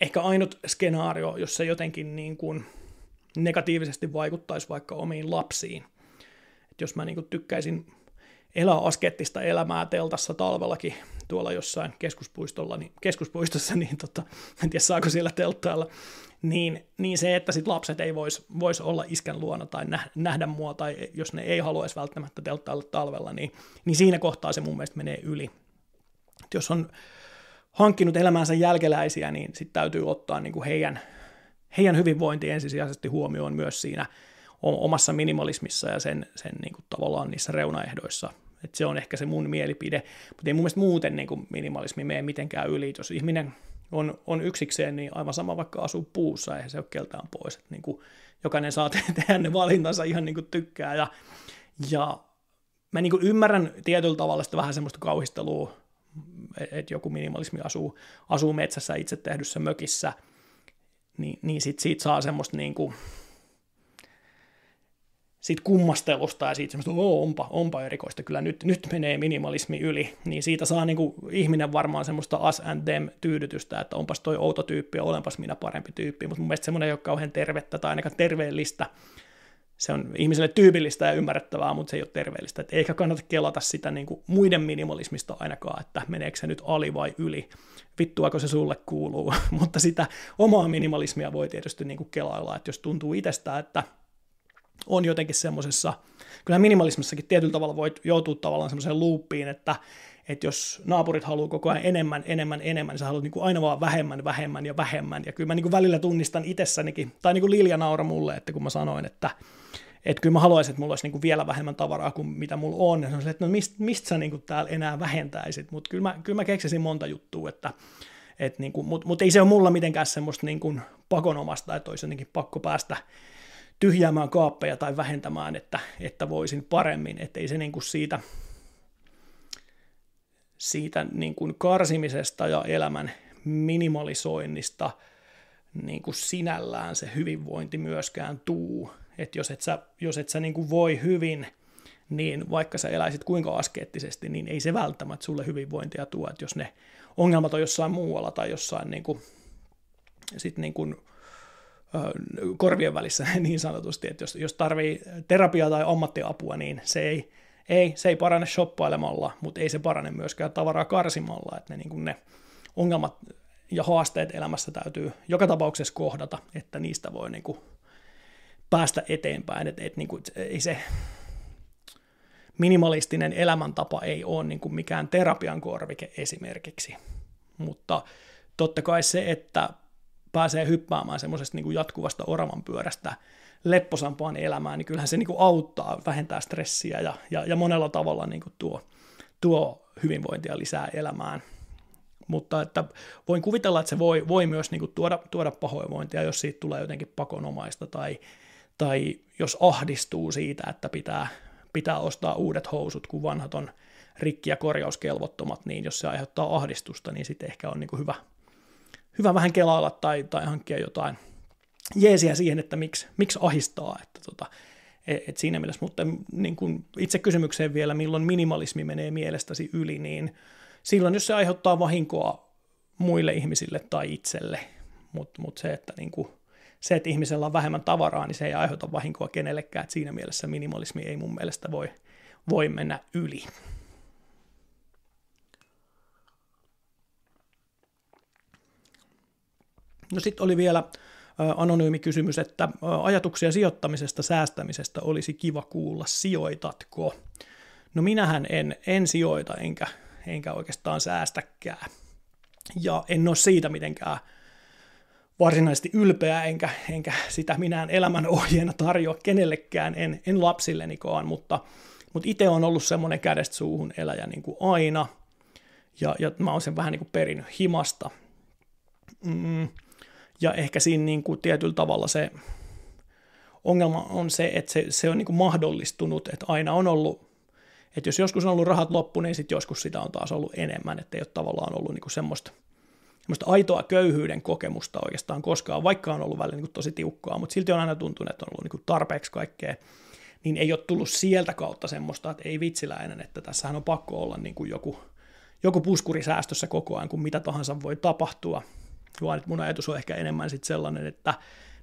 Ehkä ainut skenaario, jos se jotenkin niin kuin negatiivisesti vaikuttaisi vaikka omiin lapsiin. Et jos mä niin kuin tykkäisin elää askettista elämää teltassa talvellakin tuolla jossain keskuspuistolla, niin, keskuspuistossa, niin tota, en tiedä saako siellä telttailla, niin, niin se, että sit lapset ei voisi vois olla iskän luona tai nähdä, nähdä mua, tai jos ne ei haluaisi välttämättä telttailla talvella, niin, niin siinä kohtaa se mun mielestä menee yli. Et jos on hankkinut elämäänsä jälkeläisiä, niin sit täytyy ottaa niinku heidän, heidän hyvinvointi ensisijaisesti huomioon myös siinä omassa minimalismissa ja sen, sen niin kuin tavallaan niissä reunaehdoissa. Et se on ehkä se mun mielipide, mutta ei mun mielestä muuten niin kuin minimalismi mene mitenkään yli. Jos ihminen on, on yksikseen, niin aivan sama vaikka asuu puussa, eihän se ole keltään pois. Et niin kuin jokainen saa tehdä ne valintansa ihan niin kuin tykkää. Ja, ja mä niin kuin ymmärrän tietyllä tavalla sitä vähän semmoista kauhistelua, että joku minimalismi asuu, asuu metsässä itse tehdyssä mökissä, niin, niin sit siitä saa semmoista niin kuin siitä kummastelusta ja siitä semmoista, oo, onpa, onpa erikoista, kyllä nyt, nyt menee minimalismi yli, niin siitä saa niin kuin ihminen varmaan semmoista us and them -tyydytystä, että onpas toi outo tyyppi ja olenpas minä parempi tyyppi, mutta mun mielestä semmoinen ei ole kauhean tervettä tai ainakaan terveellistä. Se on ihmiselle tyypillistä ja ymmärrettävää, mutta se ei ole terveellistä. Et eikä kannata kelata sitä niin kuin muiden minimalismista ainakaan, että meneekö se nyt ali vai yli. Vittuako se sulle kuuluu, mutta sitä omaa minimalismia voi tietysti niin kuin kelailla, että jos tuntuu itsestä, että on jotenkin semmoisessa, kyllä minimalismissakin tietyllä tavalla voit joutua tavallaan semmoiseen loopiin, että, että jos naapurit haluaa koko ajan enemmän, enemmän, enemmän, niin sä haluat niin kuin aina vaan vähemmän, vähemmän ja vähemmän. Ja kyllä mä niin kuin välillä tunnistan itsessänikin, tai niin kuin Lilja naura mulle, että kun mä sanoin, että, että kyllä mä haluaisin, että mulla olisi niin kuin vielä vähemmän tavaraa kuin mitä mulla on. Ja sanoisin, että no mist, mistä sä niin kuin täällä enää vähentäisit, mutta kyllä mä, kyllä mä keksisin monta juttua, että että niin kuin, mutta mut ei se ole mulla mitenkään semmoista niin kuin pakonomasta, että olisi jotenkin pakko päästä tyhjäämään kaappeja tai vähentämään, että, että voisin paremmin, ettei se niin kuin siitä, siitä niin kuin karsimisesta ja elämän minimalisoinnista niin kuin sinällään se hyvinvointi myöskään tuu, että jos et sä, jos et sä niin kuin voi hyvin, niin vaikka sä eläisit kuinka askeettisesti, niin ei se välttämättä sulle hyvinvointia tuo, että jos ne ongelmat on jossain muualla tai jossain niin kuin, sit niin kuin korvien välissä niin sanotusti, että jos, jos tarvii terapiaa tai ammattiapua, niin se ei, ei, se ei parane shoppailemalla, mutta ei se parane myöskään tavaraa karsimalla, että ne, niin kuin ne ongelmat ja haasteet elämässä täytyy joka tapauksessa kohdata, että niistä voi niin kuin päästä eteenpäin, että et, niin kuin, ei se minimalistinen elämäntapa ei ole niin kuin mikään terapian korvike esimerkiksi, mutta totta kai se, että pääsee hyppäämään semmoisesta niin kuin jatkuvasta oravan pyörästä lepposampaan elämään, niin kyllähän se niin kuin auttaa, vähentää stressiä ja, ja, ja monella tavalla niin kuin tuo, tuo hyvinvointia lisää elämään. Mutta että voin kuvitella, että se voi, voi myös niin kuin tuoda, tuoda pahoinvointia, jos siitä tulee jotenkin pakonomaista tai, tai jos ahdistuu siitä, että pitää, pitää ostaa uudet housut, kun vanhat on rikki ja korjauskelvottomat, niin jos se aiheuttaa ahdistusta, niin sitten ehkä on niin kuin hyvä Hyvä vähän kelailla tai, tai hankkia jotain jeesiä siihen, että miksi, miksi ahistaa. Että tota, et siinä mielessä, mutta niin kun itse kysymykseen vielä, milloin minimalismi menee mielestäsi yli, niin silloin, jos se aiheuttaa vahinkoa muille ihmisille tai itselle, mutta mut se, että niin kun, se, että ihmisellä on vähemmän tavaraa, niin se ei aiheuta vahinkoa kenellekään. Et siinä mielessä minimalismi ei mun mielestä voi, voi mennä yli. No sitten oli vielä anonyymi kysymys, että ajatuksia sijoittamisesta, säästämisestä olisi kiva kuulla, sijoitatko? No minähän en, en sijoita, enkä, enkä oikeastaan säästäkään. Ja en ole siitä mitenkään varsinaisesti ylpeä, enkä, enkä sitä minään elämän ohjeena tarjoa kenellekään, en, en lapsillenikaan, mutta, mutta itse on ollut semmoinen kädestä suuhun eläjä niin kuin aina, ja, ja mä oon sen vähän niin kuin perinnyt himasta. Mm. Ja ehkä siinä niin kuin tietyllä tavalla se ongelma on se, että se, se on niin kuin mahdollistunut, että aina on ollut, että jos joskus on ollut rahat loppu, niin sitten joskus sitä on taas ollut enemmän, että ei ole tavallaan ollut niin kuin semmoista, semmoista aitoa köyhyyden kokemusta oikeastaan koskaan, vaikka on ollut välillä niin kuin tosi tiukkaa, mutta silti on aina tuntunut, että on ollut niin kuin tarpeeksi kaikkea, niin ei ole tullut sieltä kautta semmoista, että ei vitsiläinen, että tässähän on pakko olla niin kuin joku, joku puskuri säästössä koko ajan, kun mitä tahansa voi tapahtua. Vaan että mun ajatus on ehkä enemmän sitten sellainen, että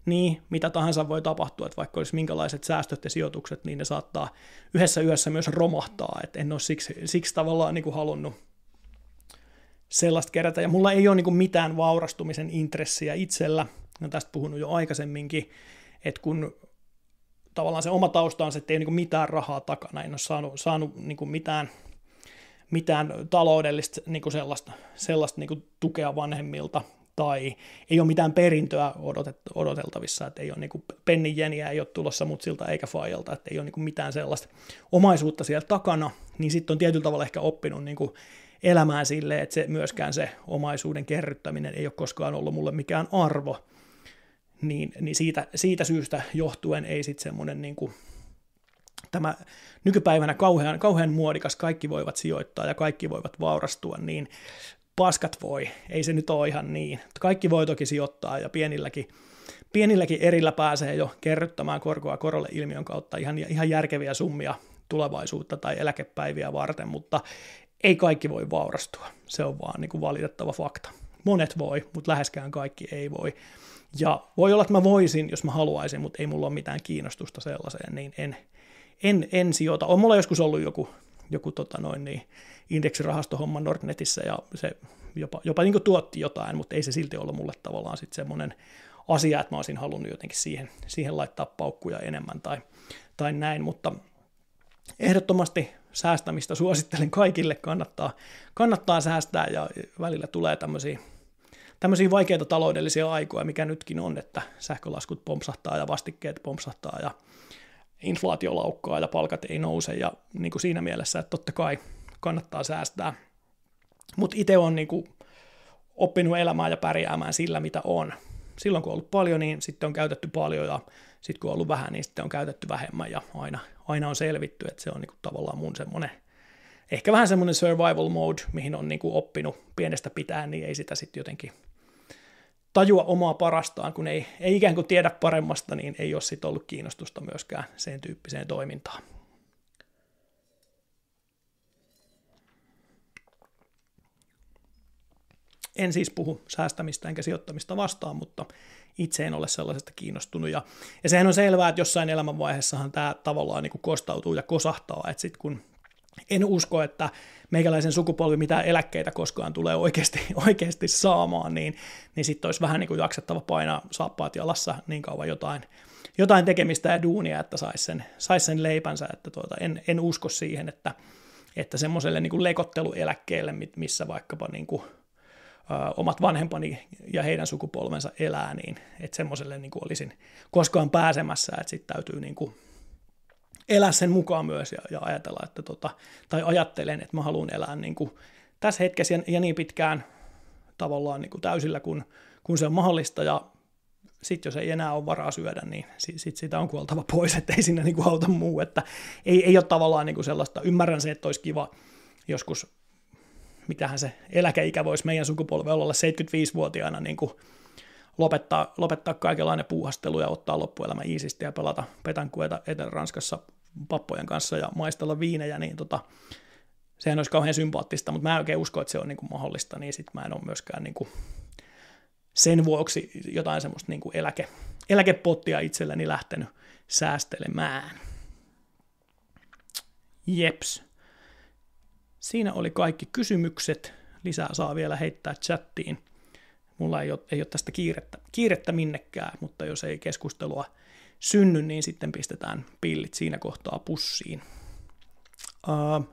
niin, mitä tahansa voi tapahtua, että vaikka olisi minkälaiset säästöt ja sijoitukset, niin ne saattaa yhdessä yössä myös romahtaa, että en ole siksi, siksi tavallaan niin kuin halunnut sellaista kerätä, ja mulla ei ole niin kuin mitään vaurastumisen intressiä itsellä, olen tästä puhunut jo aikaisemminkin, että kun tavallaan se oma tausta on se, että ei ole niin kuin mitään rahaa takana, en ole saanut, saanut niin kuin mitään, mitään taloudellista niin kuin sellaista, sellaista niin kuin tukea vanhemmilta, tai ei ole mitään perintöä odoteltavissa, että ei ole niin kuin penninjeniä, ei ole tulossa mutsilta eikä faijalta, että ei ole niin kuin mitään sellaista omaisuutta siellä takana, niin sitten on tietyllä tavalla ehkä oppinut niin kuin elämään silleen, että se, myöskään se omaisuuden kerryttäminen ei ole koskaan ollut mulle mikään arvo, niin, niin siitä, siitä syystä johtuen ei sitten semmoinen niin kuin tämä nykypäivänä kauhean, kauhean muodikas, kaikki voivat sijoittaa ja kaikki voivat vaurastua, niin paskat voi, ei se nyt ole ihan niin. Kaikki voi toki sijoittaa ja pienilläkin, pienilläkin erillä pääsee jo kerryttämään korkoa korolle ilmiön kautta ihan, ihan järkeviä summia tulevaisuutta tai eläkepäiviä varten, mutta ei kaikki voi vaurastua. Se on vaan niin kuin valitettava fakta. Monet voi, mutta läheskään kaikki ei voi. Ja voi olla, että mä voisin, jos mä haluaisin, mutta ei mulla ole mitään kiinnostusta sellaiseen, niin en, en, en sijoita. On mulla joskus ollut joku, joku tota noin niin, indeksirahastohomma Nordnetissä, ja se jopa, jopa niin kuin tuotti jotain, mutta ei se silti ollut mulle tavallaan sitten semmoinen asia, että mä olisin halunnut jotenkin siihen, siihen laittaa paukkuja enemmän tai, tai näin, mutta ehdottomasti säästämistä suosittelen kaikille, kannattaa, kannattaa säästää, ja välillä tulee tämmöisiä, tämmöisiä vaikeita taloudellisia aikoja, mikä nytkin on, että sähkölaskut pompsahtaa ja vastikkeet pompsahtaa ja inflaatio laukkaa ja palkat ei nouse, ja niin kuin siinä mielessä, että totta kai kannattaa säästää, mutta itse olen niin kuin oppinut elämään ja pärjäämään sillä, mitä on. Silloin kun on ollut paljon, niin sitten on käytetty paljon, ja sitten kun on ollut vähän, niin sitten on käytetty vähemmän, ja aina, aina on selvitty, että se on niinku tavallaan mun semmoinen, ehkä vähän semmoinen survival mode, mihin on niinku oppinut pienestä pitäen, niin ei sitä sitten jotenkin tajua omaa parastaan, kun ei, ei ikään kuin tiedä paremmasta, niin ei ole sitten ollut kiinnostusta myöskään sen tyyppiseen toimintaan. En siis puhu säästämistä enkä sijoittamista vastaan, mutta itse en ole sellaisesta kiinnostunut. Ja, ja sehän on selvää, että jossain elämänvaiheessahan tämä tavallaan niin kuin kostautuu ja kosahtaa. Et sit kun en usko, että meikäläisen sukupolvi mitään eläkkeitä koskaan tulee oikeasti, oikeasti saamaan, niin, niin sitten olisi vähän niin kuin jaksettava painaa saappaat jalassa niin kauan jotain, jotain tekemistä ja duunia, että saisi sen, sais sen leipänsä. Että tuota, en, en usko siihen, että, että semmoiselle niin kuin lekottelueläkkeelle, missä vaikkapa niin kuin omat vanhempani ja heidän sukupolvensa elää, niin että semmoiselle niin kuin olisin koskaan pääsemässä, että sitten täytyy niin kuin elää sen mukaan myös ja, ja ajatella, että tota, tai ajattelen, että mä haluan elää niin kuin tässä hetkessä ja, ja niin pitkään tavallaan niin kuin täysillä, kun, kun se on mahdollista, ja sitten jos ei enää ole varaa syödä, niin sitten sitä on kuoltava pois, että ei siinä niin kuin auta muu, että ei, ei ole tavallaan niin kuin sellaista, ymmärrän se, että olisi kiva joskus, mitähän se eläkeikä voisi meidän sukupolvella olla seitsemänkymmentäviisivuotiaana niin kuin lopettaa, lopettaa kaikenlainen puuhastelu ja ottaa loppuelämä iisisti ja pelata petankueta Etelä-Ranskassa pappojen kanssa ja maistella viinejä, niin tota, sehän olisi kauhean sympaattista, mutta mä en oikein usko, että se on niin kuin mahdollista, niin sitten mä en ole myöskään niin kuin sen vuoksi jotain semmoista niin kuin eläke, eläkepottia itselleni lähtenyt säästelemään. Jeps. Siinä oli kaikki kysymykset. Lisää saa vielä heittää chattiin. Mulla ei ole, ei ole tästä kiirettä, kiirettä minnekään, mutta jos ei keskustelua synny, niin sitten pistetään pillit siinä kohtaa pussiin. Uh,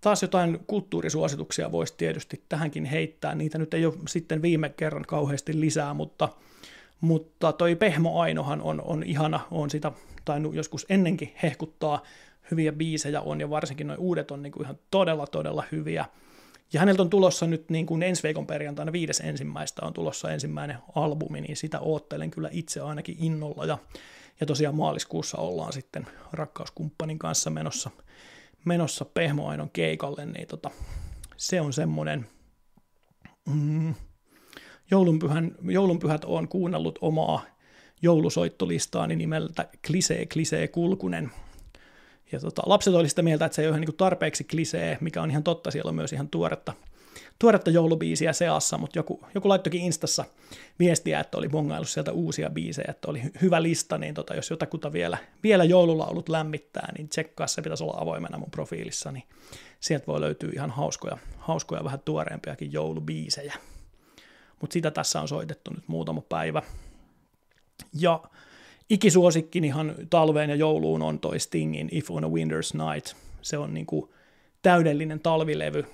taas jotain kulttuurisuosituksia voisi tietysti tähänkin heittää. Niitä nyt ei ole sitten viime kerran kauheasti lisää, mutta, mutta toi Pehmoainohan on, on ihana. On sitä tainnut joskus ennenkin hehkuttaa. Hyviä biisejä on, ja varsinkin nuo uudet on niin kuin ihan todella, todella hyviä. Ja häneltä on tulossa nyt niin kuin ensi viikon perjantaina viides ensimmäistä on tulossa ensimmäinen albumi, niin sitä oottelen kyllä itse ainakin innolla. Ja, ja tosiaan maaliskuussa ollaan sitten rakkauskumppanin kanssa menossa, menossa Pehmoainon keikalle, niin tota, se on semmoinen... Mm, joulunpyhän, joulunpyhät on kuunnellut omaa joulusoittolistaani nimeltä Klisee, Klisee Kulkunen. Ja tota, lapset oli sitä mieltä, että se ei ole niin kuin tarpeeksi klisee, mikä on ihan totta, siellä on myös ihan tuoretta, tuoretta joulubiisiä seassa, mutta joku, joku laittokin Instassa viestiä, että oli bongaillut sieltä uusia biisejä, että oli hyvä lista, niin tota, jos jotakuta vielä, vielä joululaulut lämmittää, niin tsekkaa, se pitäisi olla avoimena mun profiilissa, niin sieltä voi löytyä ihan hauskoja, hauskoja vähän tuoreempiakin joulubiisejä. Mutta sitä tässä on soitettu nyt muutama päivä. Ja... Ikisuosikkini ihan talveen ja jouluun on toi Stingin If on a Winter's Night. Se on niinku täydellinen talvilevy.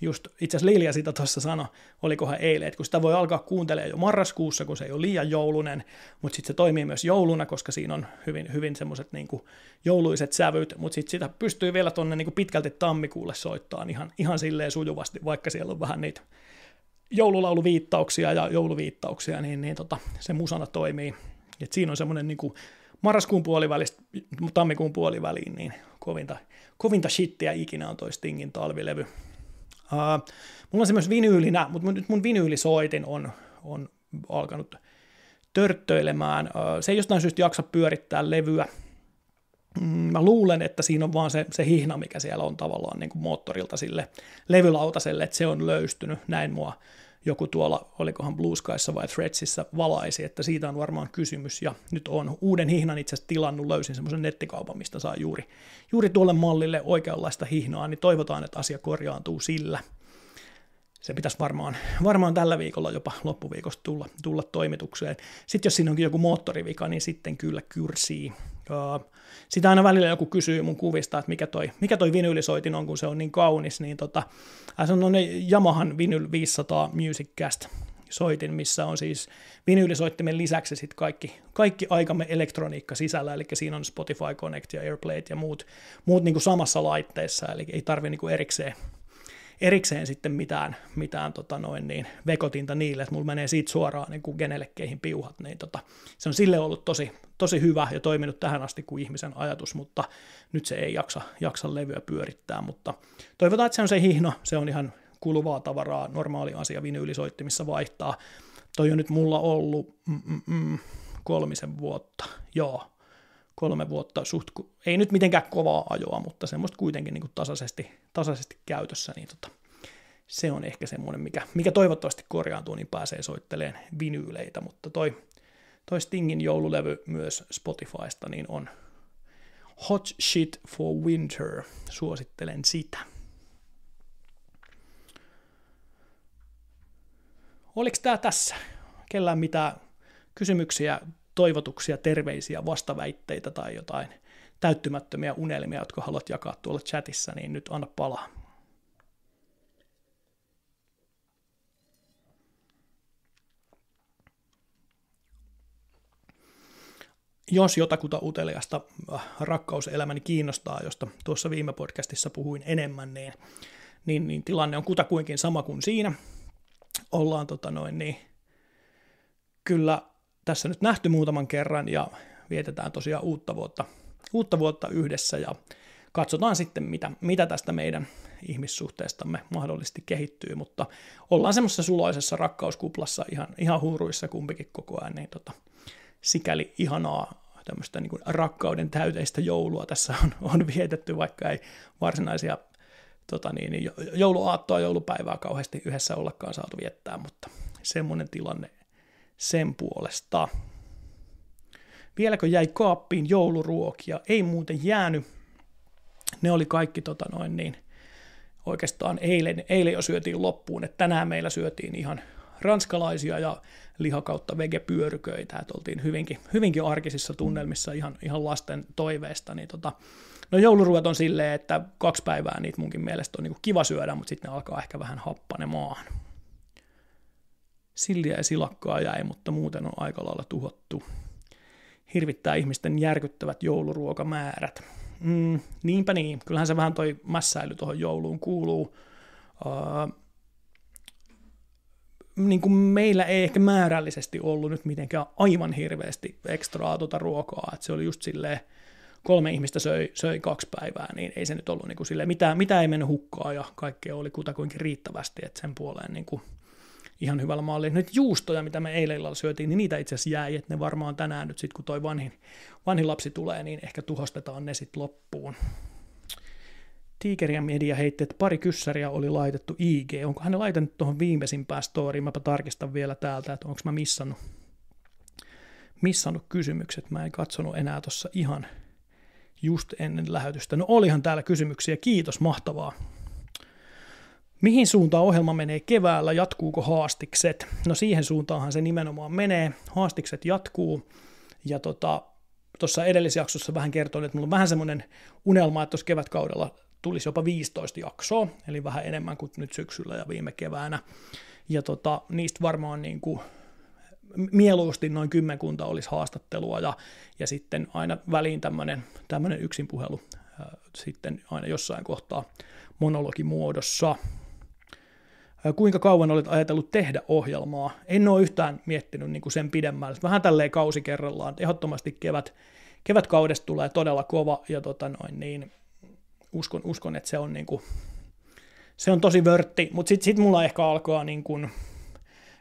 just itse asiassa Lilja sitä tuossa sanoi, olikohan eilen, että kun sitä voi alkaa kuuntelemaan jo marraskuussa, kun se ei ole liian joulunen, mutta sitten se toimii myös jouluna, koska siinä on hyvin, hyvin semmoiset niin kuin jouluiset sävyt, mutta sitten sitä pystyy vielä tuonne niin kuin pitkälti tammikuulle soittamaan ihan, ihan silleen sujuvasti, vaikka siellä on vähän niitä joululauluviittauksia ja jouluviittauksia, niin, niin tota, se musana toimii. Et siinä on semmoinen niin kuin marraskuun puolivälistä, tammikuun puoliväliin, niin kovinta, kovinta shittiä ikinä on toi Stingin talvilevy. Uh, mulla on se myös vinyylinä, mutta nyt mun vinyylisoitin on, on alkanut törttöilemään. Uh, se ei jostain syystä jaksa pyörittää levyä. Mm, mä luulen, että siinä on vaan se, se hihna, mikä siellä on tavallaan niin kuin moottorilta sille levylautaselle, että se on löystynyt. Näin mua joku tuolla, olikohan Blue Skyssa vai Threadsissa valaisi, että siitä on varmaan kysymys. Ja nyt on uuden hihnan itse asiassa tilannut, löysin semmoisen nettikaupan, mistä saa juuri, juuri tuolle mallille oikeanlaista hihnaa, niin toivotaan, että asia korjaantuu sillä. Se pitäisi varmaan, varmaan tällä viikolla jopa loppuviikosta tulla, tulla toimitukseen. Sitten jos siinä onkin joku moottorivika, niin sitten kyllä kyrsii. Sitä aina välillä joku kysyy mun kuvista, että mikä toi, mikä toi vinyylisoitin on, kun se on niin kaunis. Niin tota, se on Yamahan Vinyl viisisataa Musiccast soitin, missä on siis vinyylisoittimen lisäksi sit kaikki, kaikki aikamme elektroniikka sisällä, eli siinä on Spotify Connect ja AirPlay ja muut, muut niin kuin samassa laitteessa, eli ei tarvitse niin kuin erikseen. erikseen sitten mitään, mitään tota noin niin, vekotinta niille, että mulla menee siitä suoraan niin kuin genelekkeihin piuhat, niin tota, se on sille ollut tosi, tosi hyvä ja toiminut tähän asti kuin ihmisen ajatus, mutta nyt se ei jaksa, jaksa levyä pyörittää, mutta toivotaan, että se on se hihno, se on ihan kuluvaa tavaraa, normaali asia vinyylisoittimissa vaihtaa, toi on nyt mulla ollut mm-mm, kolmisen vuotta, joo, kolme vuotta suht, ei nyt mitenkään kovaa ajoa, mutta semmoista kuitenkin niin kuin tasaisesti, tasaisesti käytössä, niin tota, se on ehkä semmoinen, mikä, mikä toivottavasti korjaantuu, niin pääsee soittelemaan vinyyleitä, mutta toi, toi Stingin joululevy myös Spotifysta, niin on Hot Shit for Winter, suosittelen sitä. Oliko tää tässä? Kellään mitään kysymyksiä? Toivotuksia, terveisiä, vastaväitteitä tai jotain täyttymättömiä unelmia, jotka haluat jakaa tuolla chatissa, niin nyt anna palaa. Jos jotakuta uteliasta rakkauselämäni kiinnostaa, josta tuossa viime podcastissa puhuin enemmän, niin, niin, niin tilanne on kutakuinkin sama kuin siinä. Ollaan tota noin niin, kyllä tässä nyt nähty muutaman kerran ja vietetään tosiaan uutta vuotta, uutta vuotta yhdessä ja katsotaan sitten, mitä, mitä tästä meidän ihmissuhteestamme mahdollisesti kehittyy, mutta ollaan semmoisessa suloisessa rakkauskuplassa ihan, ihan huuruissa kumpikin koko ajan, niin tota, sikäli ihanaa tämmöistä niin kuin rakkauden täyteistä joulua tässä on, on vietetty, vaikka ei varsinaisia tota niin, jouluaattoa, joulupäivää kauheasti yhdessä ollakaan saatu viettää, mutta semmoinen tilanne sen puolesta. Vieläkö jäi kaappiin jouluruokia? Ei muuten jäänyt. Ne oli kaikki tota noin niin, oikeastaan eilen, eilen jo syötiin loppuun, että tänään meillä syötiin ihan ranskalaisia ja liha kautta vegepyöryköitä, että oltiin hyvinkin, hyvinkin arkisissa tunnelmissa ihan, ihan lasten toiveesta. Niin tota, no jouluruot on silleen, että kaksi päivää niitä munkin mielestä on niinku kiva syödä, mutta sitten ne alkaa ehkä vähän happanemaan. Silliä ja silakkaa jäi, mutta muuten on aika lailla tuhottu. Hirvittää ihmisten järkyttävät jouluruokamäärät. Mm, niinpä niin, kyllähän se vähän toi mässäily tuohon jouluun kuuluu. Uh, niin kuin meillä ei ehkä määrällisesti ollut nyt mitenkään aivan hirveästi ekstraa tuota ruokaa. Et se oli just silleen, kolme ihmistä söi, söi kaksi päivää, niin ei se nyt ollut niin kuin silleen, mitä, mitä ei mennyt hukkaan ja kaikkea oli kutakuinkin riittävästi, että sen puoleen niin kuin ihan hyvällä mallilla. Nyt juustoja, mitä me eilen illalla syötiin, niin niitä itse asiassa jäi, että ne varmaan tänään nyt sitten, kun toi vanhin, vanhin lapsi tulee, niin ehkä tuhostetaan ne sitten loppuun. Tiikeriä media heitti, että pari kyssäriä oli laitettu I G. Onko hän laitanut tuohon viimeisimpään storiin? Mäpä tarkistan vielä täältä, että onko mä missannut, missannut kysymykset. Mä en katsonut enää tuossa ihan just ennen lähetystä. No olihan täällä kysymyksiä. Kiitos, mahtavaa. Mihin suuntaan ohjelma menee keväällä, jatkuuko haastikset? No siihen suuntaanhan se nimenomaan menee, haastikset jatkuu, ja tuossa tota, edellisjaksossa vähän kertoin, että mulla on vähän semmoinen unelma, että tuossa kevätkaudella tulisi jopa viisitoista jaksoa, eli vähän enemmän kuin nyt syksyllä ja viime keväänä. Ja tota, niistä varmaan niin kuin mieluusti noin kymmenkunta olisi haastattelua ja, ja sitten aina väliin tämmöinen, tämmöinen yksinpuhelu äh, sitten aina jossain kohtaa monologimuodossa. Äh, kuinka kauan olet ajatellut tehdä ohjelmaa? En ole yhtään miettinyt niin kuin sen pidemmälle. Vähän tälleen kausi kerrallaan. Ehdottomasti kevät, kevätkaudesta tulee todella kova ja tota noin, niin uskon, uskon, että se on, niin kuin, se on tosi vörtti, mutta sitten sit mulla ehkä alkaa niin kuin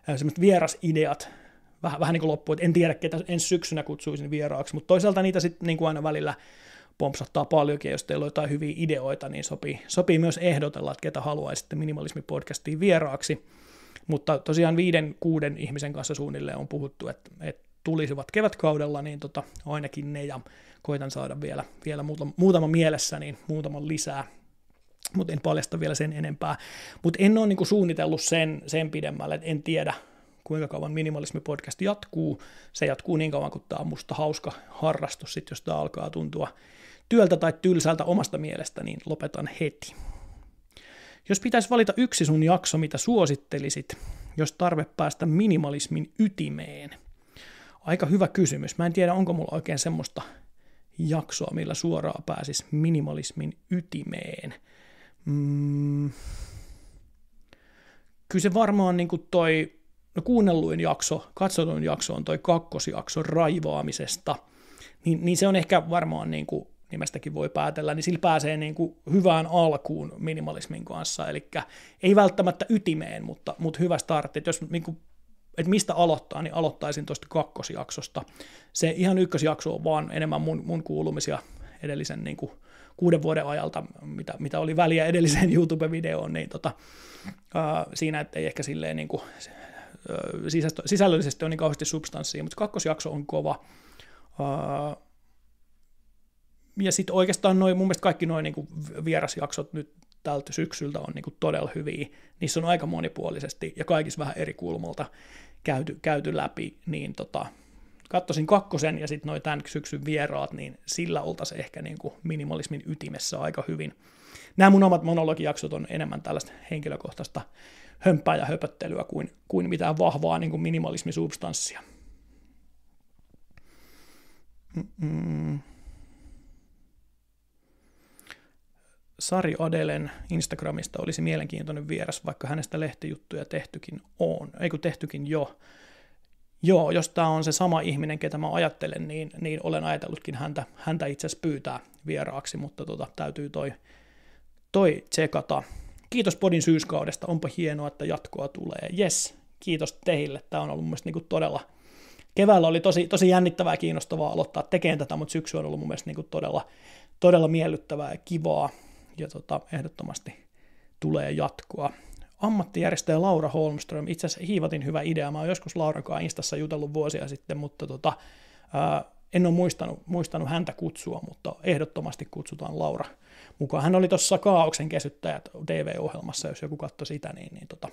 semmoiset vierasideat vähän, vähän niin kuin loppuun, että en tiedä, ketä ensi syksynä kutsuisin vieraaksi, mutta toisaalta niitä sitten niin kuin aina välillä pompsattaa paljonkin, jos teillä on jotain hyviä ideoita, niin sopii, sopii myös ehdotella, että ketä haluaisi sitten minimalismipodcastiin vieraaksi, mutta tosiaan viiden, kuuden ihmisen kanssa suunnilleen on puhuttu, että, että tulisivat kevätkaudella, niin tota, ainakin ne, ja koitan saada vielä, vielä muutama, muutama mielessä, niin muutaman lisää, mutta en paljasta vielä sen enempää. Mutta en ole niinku suunnitellut sen, sen pidemmälle, että en tiedä, kuinka kauan minimalismipodcast jatkuu. Se jatkuu niin kauan, kun tämä on musta hauska harrastus, sit jos tämä alkaa tuntua työltä tai tylsältä omasta mielestä, niin lopetan heti. Jos pitäisi valita yksi sun jakso, mitä suosittelisit, jos tarve päästä minimalismin ytimeen. Aika hyvä kysymys. Mä en tiedä, onko mulla oikein semmoista jaksoa, millä suoraan pääsisi minimalismin ytimeen. Mm. Kyllä se varmaan niin kuin toi, no kuunnelluin jakso, katsotuin jakso on toi kakkosjakso raivaamisesta, niin, niin se on ehkä varmaan, niin kuin nimestäkin voi päätellä, niin sillä pääsee niin kuin hyvään alkuun minimalismin kanssa, eli ei välttämättä ytimeen, mutta, mutta hyvä startti, että jos niin kuin että mistä aloittaa, niin aloittaisin tuosta kakkosjaksosta. Se ihan ykkösjakso on vaan enemmän mun, mun kuulumisia edellisen niin kuin kuuden vuoden ajalta, mitä, mitä oli väliä edelliseen YouTube-videoon, niin tota, ää, siinä ei ehkä silleen niin kuin, ää, sisällöllisesti ole niin kauheasti substanssia, mutta kakkosjakso on kova. Ää, ja sitten oikeastaan noi, mun mielestä kaikki nuo niin vierasjaksot nyt tältä syksyltä on niin kuin todella hyviä. Niissä on aika monipuolisesti ja kaikissa vähän eri kulmalta käyty, käyty läpi, niin tota, katsoisin kakkosen ja sitten noin tämän syksyn vieraat, niin sillä oltaisiin ehkä niin kuin minimalismin ytimessä aika hyvin. Nämä mun omat monologijaksot on enemmän tällaista henkilökohtaista hömpää ja höpöttelyä kuin, kuin mitään vahvaa niin kuin minimalismisubstanssia. Mm-mm. Sari Adelen Instagramista olisi mielenkiintoinen vieras, vaikka hänestä lehtijuttuja tehtykin on, ei kun tehtykin jo. Joo, jos tämä on se sama ihminen, ketä mä ajattelen, niin, niin olen ajatellutkin häntä, häntä itse asiassa pyytää vieraaksi, mutta tota, täytyy toi, toi tsekata. Kiitos podin syyskaudesta, onpa hienoa, että jatkoa tulee. Jes, kiitos teille, tämä on ollut mun mielestä niinku todella, keväällä oli tosi, tosi jännittävää ja kiinnostavaa aloittaa tekemään tätä, mutta syksy on ollut mun mielestä niinku todella, todella miellyttävää ja kivaa. Ja tota, ehdottomasti tulee jatkoa. Ammattijärjestäjä Laura Holmström, itse asiassa hiivatin hyvä idea, mä oon joskus Laurankaan Instassa jutellut vuosia sitten, mutta tota, ää, en ole muistanut, muistanut häntä kutsua, mutta ehdottomasti kutsutaan Laura mukaan. Hän oli tuossa Kaaoksen kesyttäjät T V-ohjelmassa, jos joku katsoi sitä, niin, niin tota,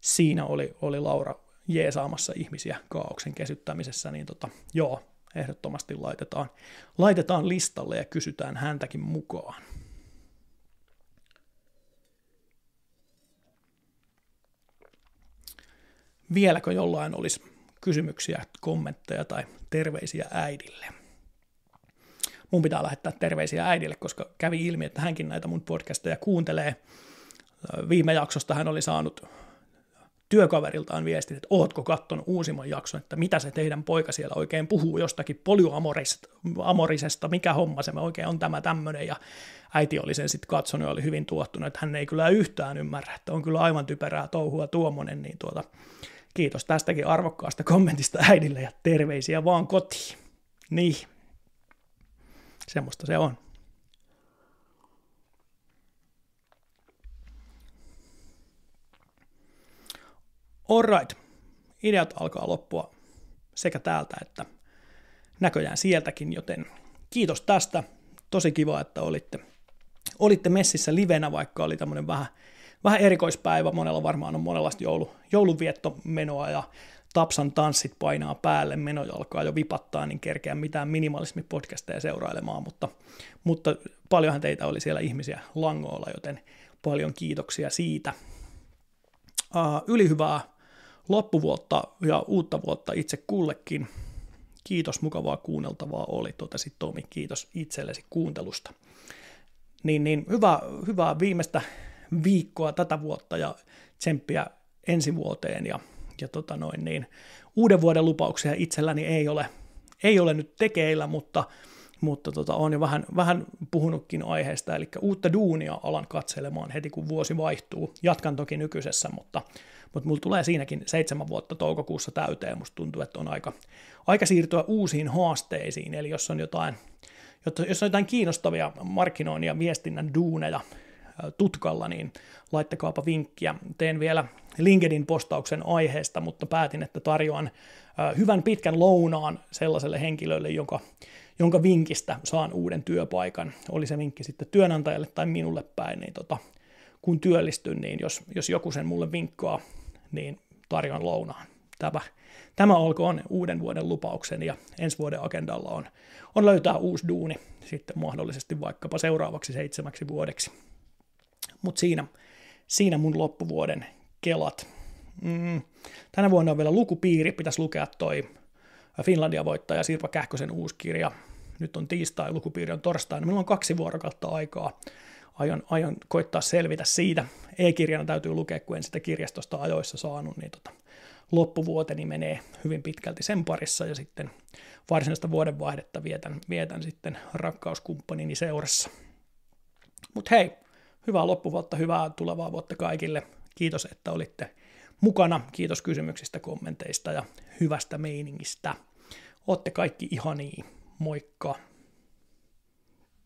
siinä oli, oli Laura jeesaamassa ihmisiä Kaaoksen kesyttämisessä, niin tota, joo, ehdottomasti laitetaan, laitetaan listalle ja kysytään häntäkin mukaan. Vieläkö jollain olisi kysymyksiä, kommentteja tai terveisiä äidille? Mun pitää lähettää terveisiä äidille, koska kävi ilmi, että hänkin näitä mun podcasteja kuuntelee. Viime jaksosta hän oli saanut työkaveriltaan viestin, että ootko kattonut uusimman jakson, että mitä se teidän poika siellä oikein puhuu jostakin polyamorisesta, mikä homma se oikein on tämä tämmöinen, ja äiti oli sen sitten katsonut ja oli hyvin tuottunut, että hän ei kyllä yhtään ymmärrä, että on kyllä aivan typerää touhua tuommoinen, niin tuota, kiitos tästäkin arvokkaasta kommentista äidille ja terveisiä vaan kotiin. Niin, semmoista se on. Alright, ideat alkaa loppua sekä täältä että näköjään sieltäkin, joten kiitos tästä. Tosi kiva, että olitte, olitte messissä livenä, vaikka oli tämmöinen vähän, vähän erikoispäivä. Monella varmaan on monenlaista joulu, joulunviettomenoa ja Tapsan tanssit painaa päälle, meno alkaa jo vipattaa, niin kerkeä mitään minimalismipodcasteja seurailemaan, mutta, mutta paljonhan teitä oli siellä ihmisiä langoilla, joten paljon kiitoksia siitä. Yli hyvää loppuvuotta ja uutta vuotta itse kullekin. Kiitos, mukavaa kuunneltavaa oli, totesi Tomi, kiitos itsellesi kuuntelusta. Niin, niin, hyvää, hyvää viimeistä viikkoa tätä vuotta ja tsemppiä ensi vuoteen ja, ja tota noin, niin, uuden vuoden lupauksia itselläni ei ole, ei ole nyt tekeillä, mutta, mutta tota, olen jo vähän, vähän puhunutkin aiheesta, eli uutta duunia alan katselemaan heti kun vuosi vaihtuu, jatkan toki nykyisessä, mutta Mutta mulla tulee siinäkin seitsemän vuotta toukokuussa täyteen, musta tuntuu, että on aika, aika siirtyä uusiin haasteisiin, eli jos on jotain, jos on jotain kiinnostavia markkinoinnin ja viestinnän duuneja tutkalla, niin laittakaapa vinkkiä. Teen vielä LinkedIn-postauksen aiheesta, mutta päätin, että tarjoan hyvän pitkän lounaan sellaiselle henkilölle, jonka, jonka vinkistä saan uuden työpaikan. Oli se vinkki sitten työnantajalle tai minulle päin, niin tota, kun työllistyn, niin jos, jos joku sen mulle vinkkaa, niin tarjoan lounaan. Tämä, tämä olkoon uuden vuoden lupauksen ja ensi vuoden agendalla on, on löytää uusi duuni sitten mahdollisesti vaikkapa seuraavaksi seitsemäksi vuodeksi. Mutta siinä, siinä mun loppuvuoden kelat. Mm, tänä vuonna on vielä lukupiiri, pitäisi lukea toi Finlandia-voittaja Sirpa Kähkösen uusi kirja. Nyt on tiistai, lukupiiri on torstaina. Meillä on kaksi vuorokautta aikaa. Aion, aion koittaa selvitä siitä. E-kirjana täytyy lukea, kun en sitä kirjastosta ajoissa saanut, niin tota, loppuvuoteni menee hyvin pitkälti sen parissa, ja sitten varsinaista vuodenvaihdetta vietän, vietän sitten rakkauskumppanini seurassa. Mutta hei, hyvää loppuvuotta, hyvää tulevaa vuotta kaikille. Kiitos, että olitte mukana. Kiitos kysymyksistä, kommenteista ja hyvästä meiningistä. Ootte kaikki ihania. Moikka!